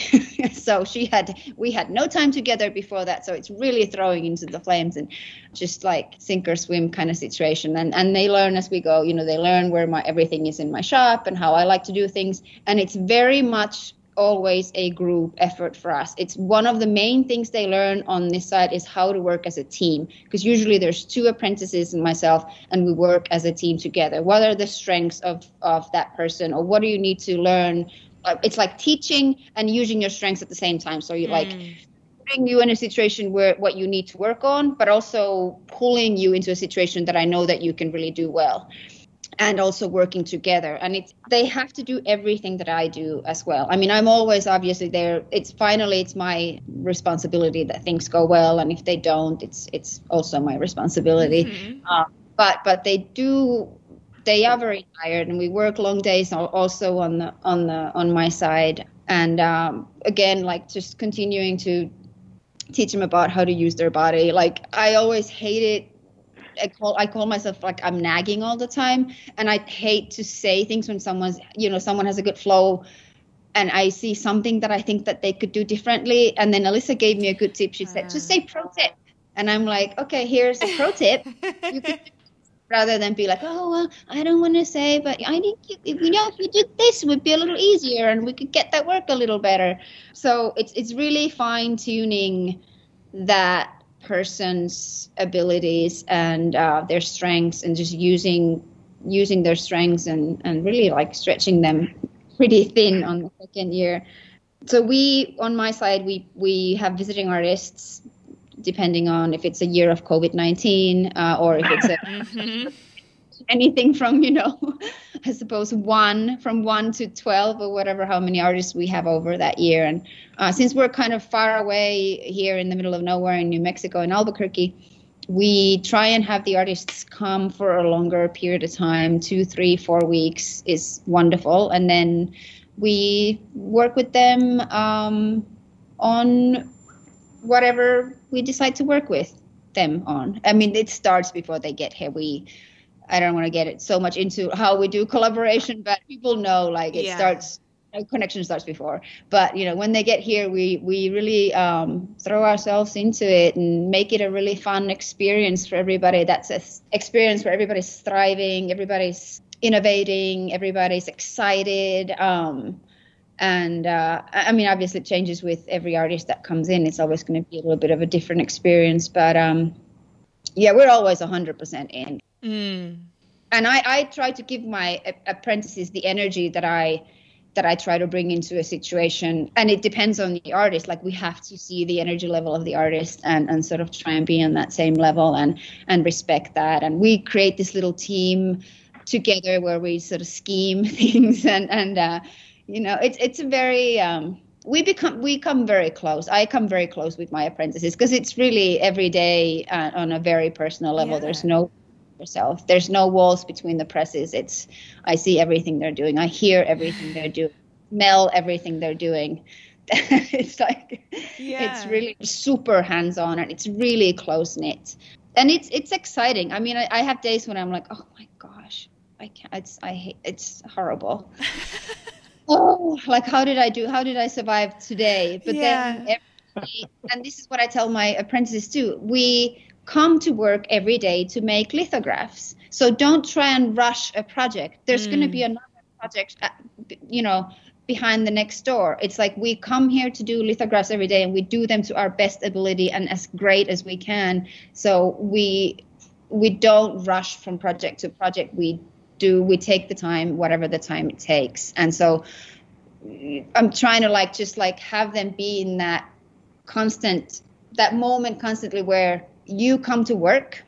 So she had, we had no time together before that. So it's really throwing into the flames, and just like sink or swim kind of situation. And and they learn as we go, you know, they learn where my everything is in my shop and how I like to do things. And it's very much always a group effort for us. It's one of the main things they learn on this side is how to work as a team, because usually there's two apprentices and myself, and we work as a team together. What are the strengths of of that person, or what do you need to learn? It's like teaching and using your strengths at the same time. So you like mm. putting you in a situation where what you need to work on, but also pulling you into a situation that I know that you can really do well. And also working together. And it's, they have to do everything that I do as well. I mean, I'm always obviously there. It's finally, it's my responsibility that things go well. And if they don't, it's it's also my responsibility. Mm-hmm. Uh, but but they do, they are very tired, and we work long days also on the on the on my side. And um, again, like just continuing to teach them about how to use their body. Like I always hate it. I call I call myself like I'm nagging all the time, and I hate to say things when someone's, you know, someone has a good flow and I see something that I think that they could do differently. And then Alyssa gave me a good tip. She said, just say pro tip. And I'm like, okay, here's a pro tip. You could do, rather than be like, oh, well, I don't want to say, but I think, you, you know, if you did this, it would be a little easier and we could get that work a little better. So it's it's really fine tuning that person's abilities and uh, their strengths, and just using using their strengths and, and really like stretching them pretty thin on the second year. So we, on my side, we, we have visiting artists, depending on if it's a year of COVID nineteen uh, or if it's a, mm-hmm. anything from, you know, I suppose one, from one to twelve or whatever, how many artists we have over that year. And uh, since we're kind of far away here in the middle of nowhere in New Mexico, in Albuquerque, we try and have the artists come for a longer period of time. Two, three, four weeks is wonderful. And then we work with them um, on whatever we decide to work with them on. I mean, it starts before they get here. We, I don't want to get it so much into how we do collaboration, but people know, like, it yeah. starts, connection starts before. But, you know, when they get here, we, we really um, throw ourselves into it and make it a really fun experience for everybody. That's an experience where everybody's thriving, everybody's innovating, everybody's excited. Um, and, uh, I mean, obviously it changes with every artist that comes in. It's always going to be a little bit of a different experience. But, um, yeah, we're always one hundred percent in. Mm. And I, I try to give my apprentices the energy that I that I try to bring into a situation. And it depends on the artist. Like, we have to see the energy level of the artist and, and sort of try and be on that same level and, and respect that. And we create this little team together where we sort of scheme things. And, and uh, you know, it's it's a very... Um, we become we come very close. I come very close with my apprentices because it's really every day uh, on a very personal level. Yeah. There's no... yourself. There's no walls between the presses. It's, I see everything they're doing. I hear everything they're doing. Smell everything they're doing. It's like, yeah. It's really super hands-on and it's really close-knit. And it's it's exciting. I mean, I, I have days when I'm like, oh my gosh, I can't, it's, I hate, it's horrible. Oh, like how did I do, how did I survive today? But yeah. then, every, and this is what I tell my apprentices too, we come to work every day to make lithographs. So don't try and rush a project. There's mm. going to be another project, you know, behind the next door. It's like we come here to do lithographs every day and we do them to our best ability and as great as we can. So we we don't rush from project to project. We do, we take the time, whatever the time it takes. And so I'm trying to like, just like have them be in that constant, that moment constantly where you come to work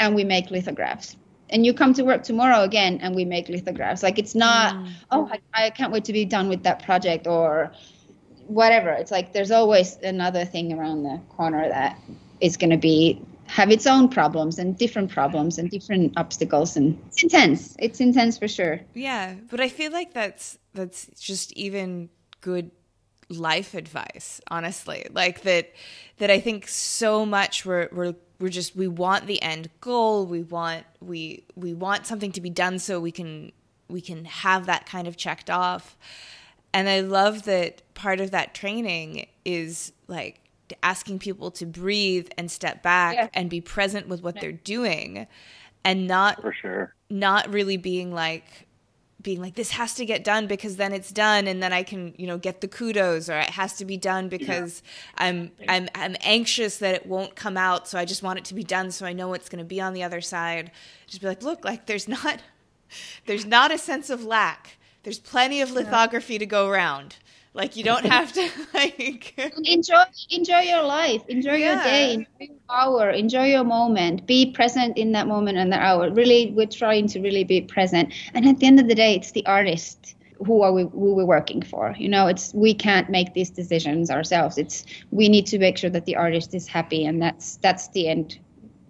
and we make lithographs, and you come to work tomorrow again and we make lithographs. Like, it's not, mm. oh, I, I can't wait to be done with that project or whatever. It's like, there's always another thing around the corner that is going to be, have its own problems and different problems and different obstacles. And it's intense. It's intense for sure. Yeah. But I feel like that's, that's just even good life advice, honestly, like that that I think so much we're we're we're just we want the end goal, we want we we want something to be done so we can we can have that kind of checked off. And I love that part of that training is like asking people to breathe and step back yeah. and be present with what yeah. they're doing, and not for sure not really being like being like, this has to get done because then it's done and then I can, you know, get the kudos, or it has to be done because yeah. I'm I'm I'm anxious that it won't come out, so I just want it to be done so I know it's going to be on the other side. Just be like, look, like there's not there's not a sense of lack. There's plenty of lithography yeah. to go around. Like, you don't have to like enjoy enjoy your life, enjoy yeah. your day, enjoy your hour, enjoy your moment. Be present in that moment and that hour. Really, we're trying to really be present. And at the end of the day, it's the artist who are we who we're working for. You know, it's we can't make these decisions ourselves. It's we need to make sure that the artist is happy, and that's that's the end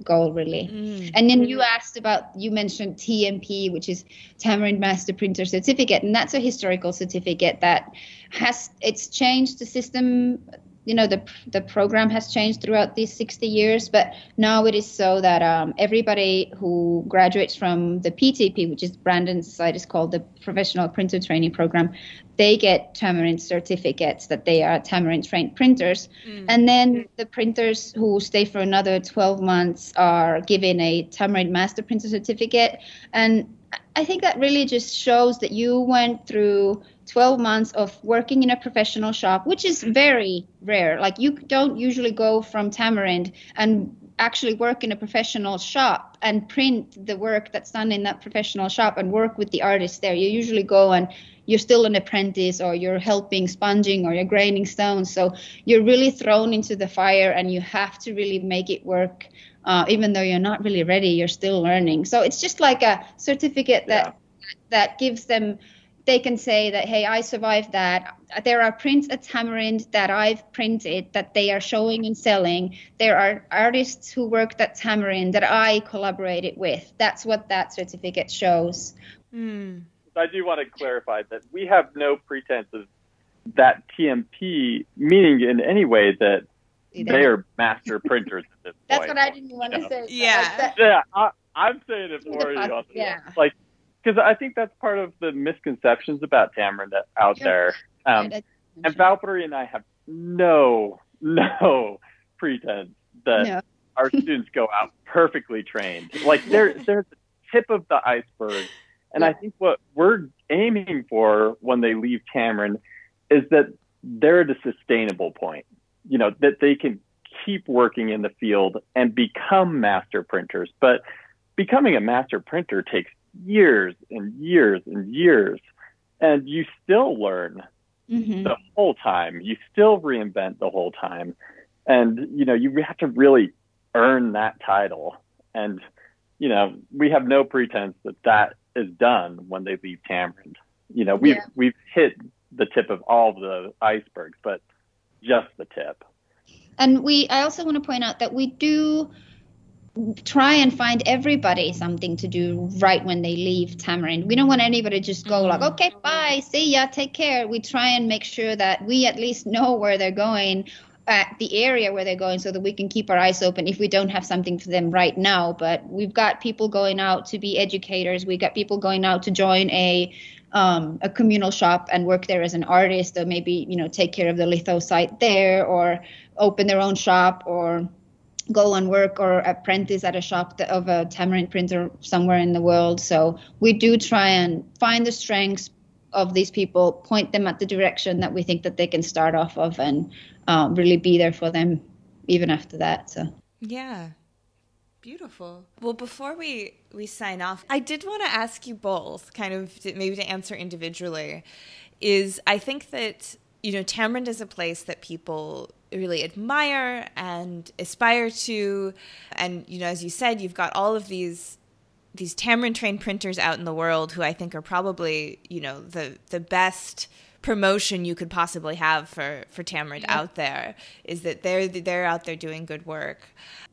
goal, really. Mm. And then you asked about, you mentioned T M P, which is Tamarind Master Printer Certificate, and that's a historical certificate that has, it's changed the system, you know, the the program has changed throughout these sixty years, but now it is so that um, everybody who graduates from the P T P, which is Brandon's site, is called the Professional Printer Training Program, they get Tamarind certificates that they are Tamarind trained printers. Mm. And then the printers who stay for another twelve months are given a Tamarind Master Printer Certificate. And I think that really just shows that you went through twelve months of working in a professional shop, which is very rare. Like, you don't usually go from Tamarind and actually work in a professional shop and print the work that's done in that professional shop and work with the artists there. You usually go and you're still an apprentice, or you're helping sponging, or you're grinding stones. So you're really thrown into the fire and you have to really make it work. Uh, even though you're not really ready, you're still learning. So it's just like a certificate that yeah. that gives them, they can say that, hey, I survived that. There are prints at Tamarind that I've printed that they are showing and selling. There are artists who worked at Tamarind that I collaborated with. That's what that certificate shows. Mm. I do want to clarify that we have no pretense of that T M P meaning in any way that they are master printers at this That's point. That's what I didn't want to yeah. say. Yeah. Yeah, I, I'm saying it for you. Awesome. Yeah. Like, because I think that's part of the misconceptions about Tamarind out there. Um, right, and Valpuri and I have no, no pretense that no. our students go out perfectly trained. Like, they're, they're the tip of the iceberg. And yeah. I think what we're aiming for when they leave Tamarind is that they're at a sustainable point. You know, that they can keep working in the field and become master printers. But becoming a master printer takes years and years and years. And you still learn mm-hmm. the whole time. You still reinvent the whole time. And, you know, you have to really earn that title. And, you know, we have no pretense that that is done when they leave Tamarind. You know, we've, yeah. we've hit the tip of all the icebergs, but just the tip. And we, I also want to point out that we do try and find everybody something to do right when they leave Tamarind. We don't want anybody to just go like, okay, bye, see ya, take care. We try and make sure that we at least know where they're going, at the area where they're going, so that we can keep our eyes open if we don't have something for them right now. But we've got people going out to be educators. We got people going out to join a um, a communal shop and work there as an artist, or maybe, you know, take care of the litho site there, or open their own shop, or go and work or apprentice at a shop of a Tamarind printer somewhere in the world. So we do try and find the strengths of these people, point them at the direction that we think that they can start off of, and um, really be there for them even after that. So yeah, beautiful. Well, before we, we sign off, I did want to ask you both, kind of to, maybe to answer individually, is I think that, you know, Tamarind is a place that people really admire and aspire to. And, you know, as you said, you've got all of these these Tamarind-trained printers out in the world who I think are probably, you know, the the best promotion you could possibly have for, for Tamarind yeah. out there, is that they're they're out there doing good work.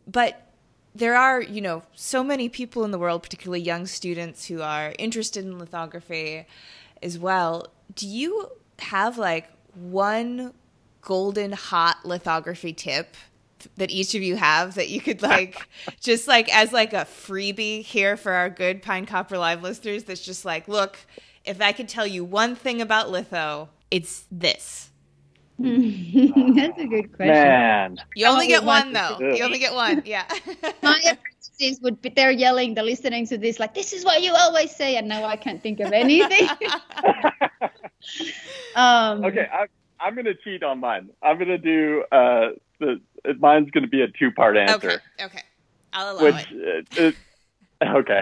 But there are, you know, so many people in the world, particularly young students, who are interested in lithography as well. Do you have, like, one golden hot lithography tip that each of you have that you could, like, just like as like a freebie here for our good Pine Copper Live listeners, that's just like, look, if I could tell you one thing about litho, it's this? That's a good question. Man. You only get one though. You only get one. Yeah. My apprentices would be there yelling, they're listening to this, like, this is what you always say, and now I can't think of anything. um, okay, I, I'm going to cheat on mine. I'm going to do uh, the. Mine's going to be a two-part answer. Okay, okay. I'll allow which, it. it, it okay.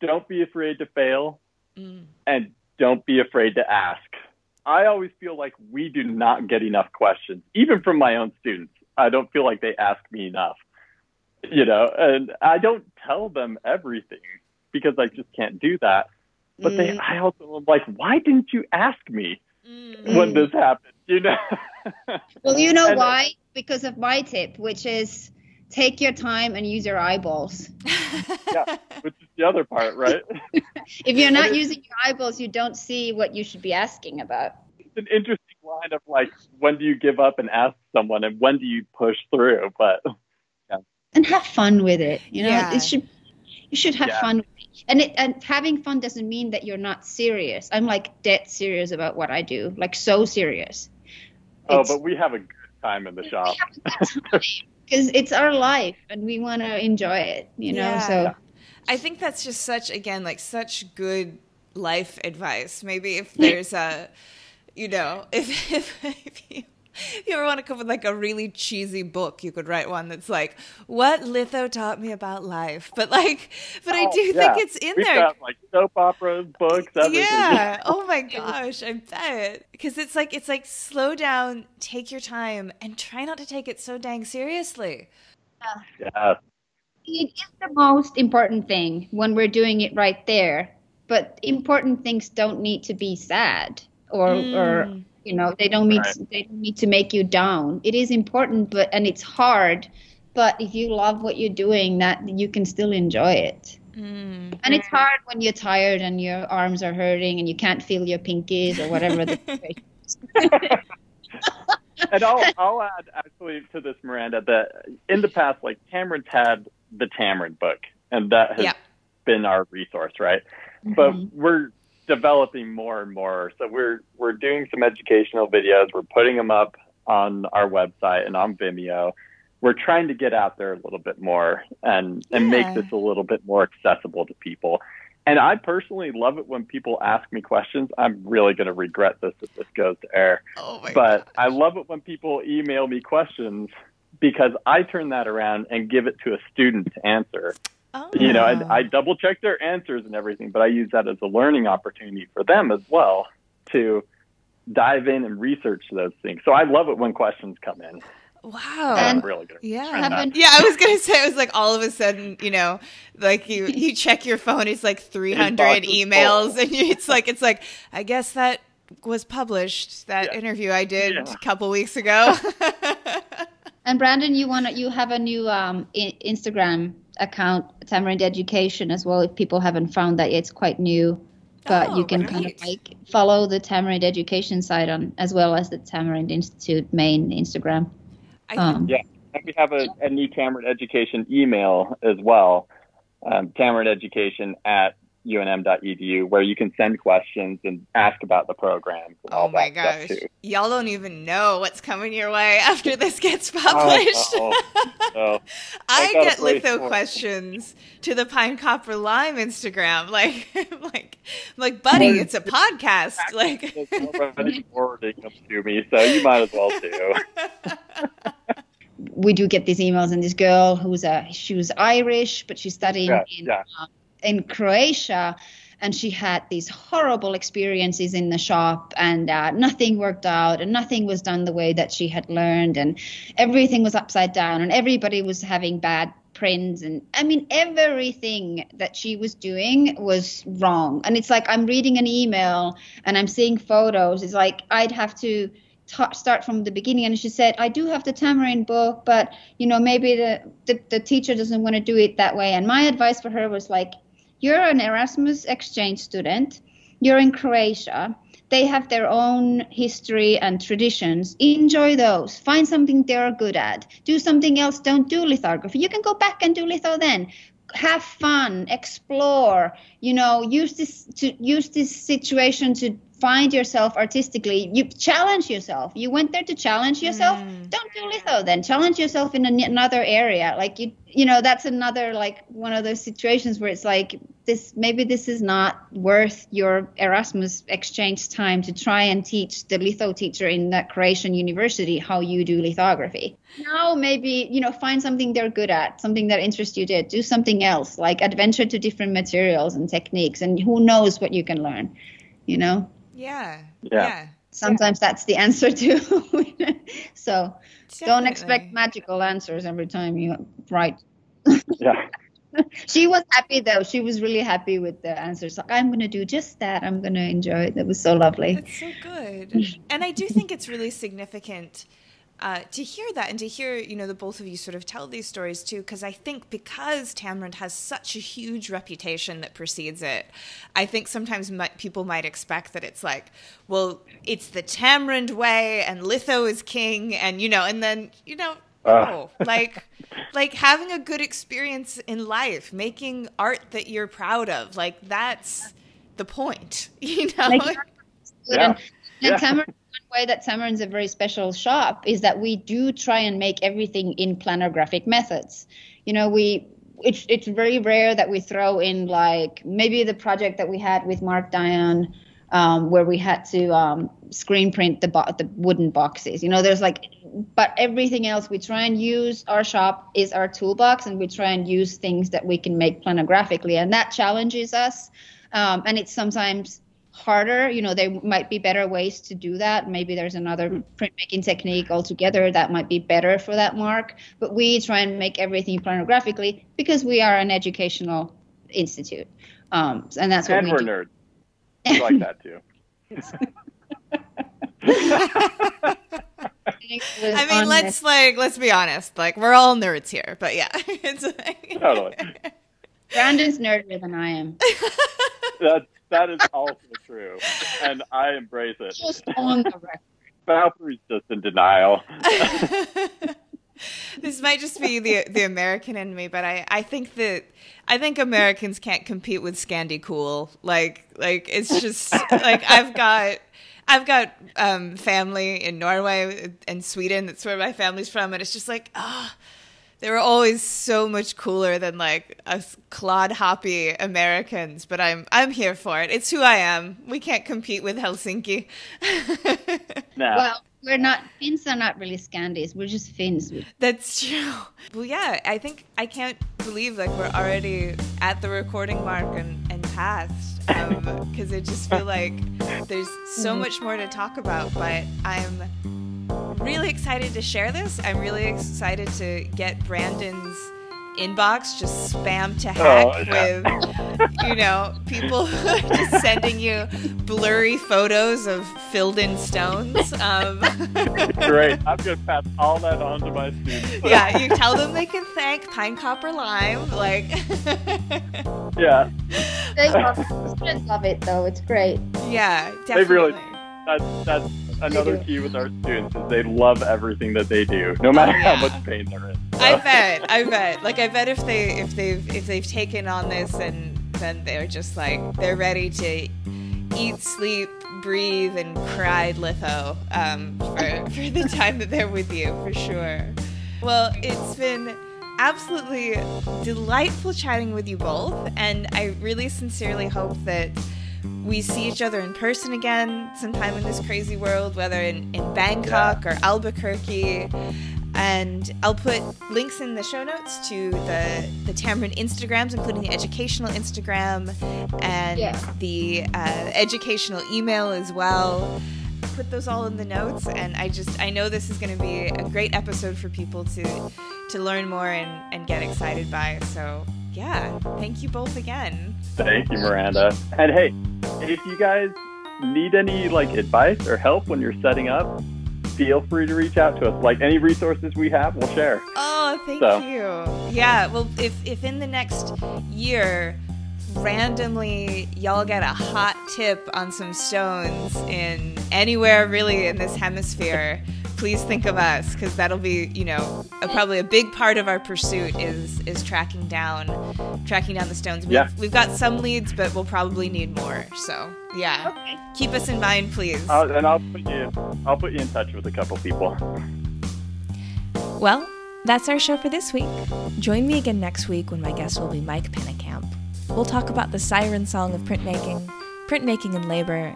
Don't be afraid to fail, mm. and don't be afraid to ask. I always feel like we do not get enough questions, even from my own students. I don't feel like they ask me enough, you know, and I don't tell them everything because I just can't do that. But mm. they, I also am like, why didn't you ask me mm. when this happened, you know? Well, you know and, why? Because of my tip, which is take your time and use your eyeballs. Yeah, which is the other part, right? If you're not using your eyeballs, you don't see what you should be asking about. It's an interesting line of, like, when do you give up and ask someone, and when do you push through? But yeah. And have fun with it. You know, yeah. it should you should have yeah. fun with it. And it and having fun doesn't mean that you're not serious. I'm, like, dead serious about what I do, like, so serious. Oh, it's, but we have a time in the shop because it's our life and we want to enjoy it, you know. Yeah. So I think that's just such, again, like such good life advice. Maybe if there's a, you know, if, if, if you... If you ever want to come with like a really cheesy book, you could write one that's like, "What Litho taught me about life." But like, but oh, I do yeah. think it's in We've there. Got, like soap operas, books. Everything. Yeah. Oh my gosh, I bet. Because it's like it's like slow down, take your time, and try not to take it so dang seriously. Yeah. yeah. It is the most important thing when we're doing it right there. But important things don't need to be sad or mm. or. You know, they don't need right. to, they don't need to make you down. It is important, but and it's hard. But if you love what you're doing, that you can still enjoy it. Mm. And it's hard when you're tired and your arms are hurting and you can't feel your pinkies or whatever the situation is. And I'll I'll add actually to this, Miranda, that in the past, like Tamarind's had the Tamarind book, and that has yeah. been our resource, right? Mm-hmm. But we're developing more and more, so we're we're doing some educational videos. We're putting them up on our website and on Vimeo. We're trying to get out there a little bit more and yeah. and make this a little bit more accessible to people. And I personally love it when people ask me questions. I'm really going to regret this if this goes to air. Oh my but gosh. I love it when people email me questions, because I turn that around and give it to a student to answer. Oh. You know, I, I double check their answers and everything, but I use that as a learning opportunity for them as well to dive in and research those things. So I love it when questions come in. Wow. And I'm really good. Yeah. Yeah. I was going to say, it was like all of a sudden, you know, like you, you check your phone, it's like three hundred emails full. And you, it's like, it's like, I guess that was published, that yeah. interview I did yeah. a couple weeks ago. And Brandon, you want to, you have a new um, I- Instagram account, Tamarind Education, as well. If people haven't found that, it's quite new, but oh, you can right. kind of like follow the Tamarind Education site on, as well as the Tamarind Institute main Instagram. I um, yeah, and we have a, a new Tamarind Education email as well, um, tamarind education at u n m dot e d u, where you can send questions and ask about the program. Oh my gosh, y'all don't even know what's coming your way after this gets published. Oh, oh, oh. I, I get litho point. questions to the Pine Copper Lime Instagram, like, like, like, buddy, it's a podcast. Like, already forwarding them to me, so you might as well do. We do get these emails, and this girl who's a she was Irish, but she's studying yeah, in. Yeah. Um, in Croatia, and she had these horrible experiences in the shop, and uh, nothing worked out and nothing was done the way that she had learned, and everything was upside down and everybody was having bad prints, and I mean everything that she was doing was wrong. And it's like, I'm reading an email and I'm seeing photos. It's like I'd have to Ta- start from the beginning. And she said, I do have the Tamarind book, but you know, maybe the, the, the teacher doesn't want to do it that way. And my advice for her was like, you're an Erasmus exchange student, you're in Croatia, they have their own history and traditions, enjoy those, find something they're good at, do something else, don't do lithography, you can go back and do litho then. Have fun, explore, you know, use this to use this situation to find yourself artistically. You challenge yourself. You went there to challenge yourself. Mm. Don't do litho then. Challenge yourself in an, another area. Like, you, you know, that's another, like, one of those situations where it's like, this, maybe this is not worth your Erasmus exchange time to try and teach the litho teacher in that Croatian university how you do lithography. Now maybe, you know, find something they're good at, something that interests you to do something else, like adventure to different materials and techniques, and who knows what you can learn, you know? Yeah. Yeah. yeah. Sometimes yeah. that's the answer too. So definitely. Don't expect magical answers every time you write. Yeah. She was happy though. She was really happy with the answers. Like, I'm going to do just that. I'm going to enjoy it. That was so lovely. That's so good. And I do think it's really significant uh, to hear that, and to hear, you know, the both of you sort of tell these stories too, because I think because Tamarind has such a huge reputation that precedes it, I think sometimes my, people might expect that it's like, well, it's the Tamarind way and litho is king, and, you know, and then, you know, oh, like, like having a good experience in life, making art that you're proud of, like that's the point, you know? Like, yeah. Yeah. Tamarind, one way that Tamarind's a very special shop is that we do try and make everything in planographic methods. You know, we it's it's very rare that we throw in, like, maybe the project that we had with Mark Dion, um, where we had to um, screen print the bo- the wooden boxes. You know, there's like, but everything else we try and use. Our shop is our toolbox, and we try and use things that we can make planographically, and that challenges us. Um, and it's sometimes harder, you know, there might be better ways to do that. Maybe there's another printmaking technique altogether that might be better for that mark. But we try and make everything planographically because we are an educational institute. Um, and that's and what we we're do. Nerds. We like that too. I mean, let's like, let's be honest. Like, we're all nerds here, but yeah. It's like... Totally. Brandon's nerdier than I am. That's That is also true, and I embrace it. Just on the record. Valpuri's just in denial. This might just be the the American in me, but I, I think that I think Americans can't compete with Scandi Cool. Like like it's just like I've got I've got um, family in Norway and Sweden. That's where my family's from, and it's just like ah. Oh, they were always so much cooler than like us clodhoppy Americans, but I'm I'm here for it. It's who I am. We can't compete with Helsinki. No. Well, we're not Finns are not really Scandis. We're just Finns. That's true. Well, yeah, I think I can't believe like we're already at the recording mark and and past because um, I just feel like there's so much more to talk about, but I'm. Really excited to share this. I'm really excited to get Brandon's inbox just spam to heck oh, yeah. with, you know, people just sending you blurry photos of filled-in stones. Um, Great. I'm going to pass all that on to my students. Yeah, you tell them they can thank Pine Copper Lime. Like, yeah. They love it, though. It's great. Yeah, definitely. They really, that's, that's another key with our students is they love everything that they do, no matter yeah. how much pain they're in. So. I bet, I bet. Like I bet if they if they've if they've taken on this and then they're just like they're ready to eat, sleep, breathe, and cry litho um, for for the time that they're with you for sure. Well, it's been absolutely delightful chatting with you both, and I really sincerely hope that we see each other in person again sometime in this crazy world, whether in, in Bangkok or Albuquerque. And I'll put links in the show notes to the, the Tamarind Instagrams, including the educational Instagram and yeah. the uh, educational email as well. Put those all in the notes. And I just, I know this is going to be a great episode for people to, to learn more and, and get excited by. So yeah, thank you both again. Thank you, Miranda. And hey, if you guys need any like advice or help when you're setting up, feel free to reach out to us. Like any resources we have, we'll share. Oh, thank so. you. Yeah, well, if if in the next year randomly y'all get a hot tip on some stones in anywhere really in this hemisphere, please think of us, because that'll be, you know, a, probably a big part of our pursuit is is tracking down, tracking down the stones. We've, yeah. we've got some leads, but we'll probably need more. So yeah, okay. Keep us in mind, please. Uh, and I'll put you, I'll put you in touch with a couple people. Well, that's our show for this week. Join me again next week when my guest will be Mike Pennekamp. We'll talk about the siren song of printmaking, printmaking and labor,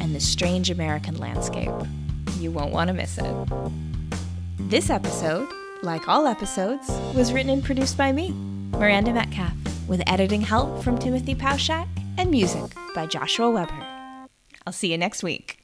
and the strange American landscape. You won't want to miss it. This episode, like all episodes, was written and produced by me, Miranda Metcalf, with editing help from Timothy Pauschak and music by Joshua Weber. I'll see you next week.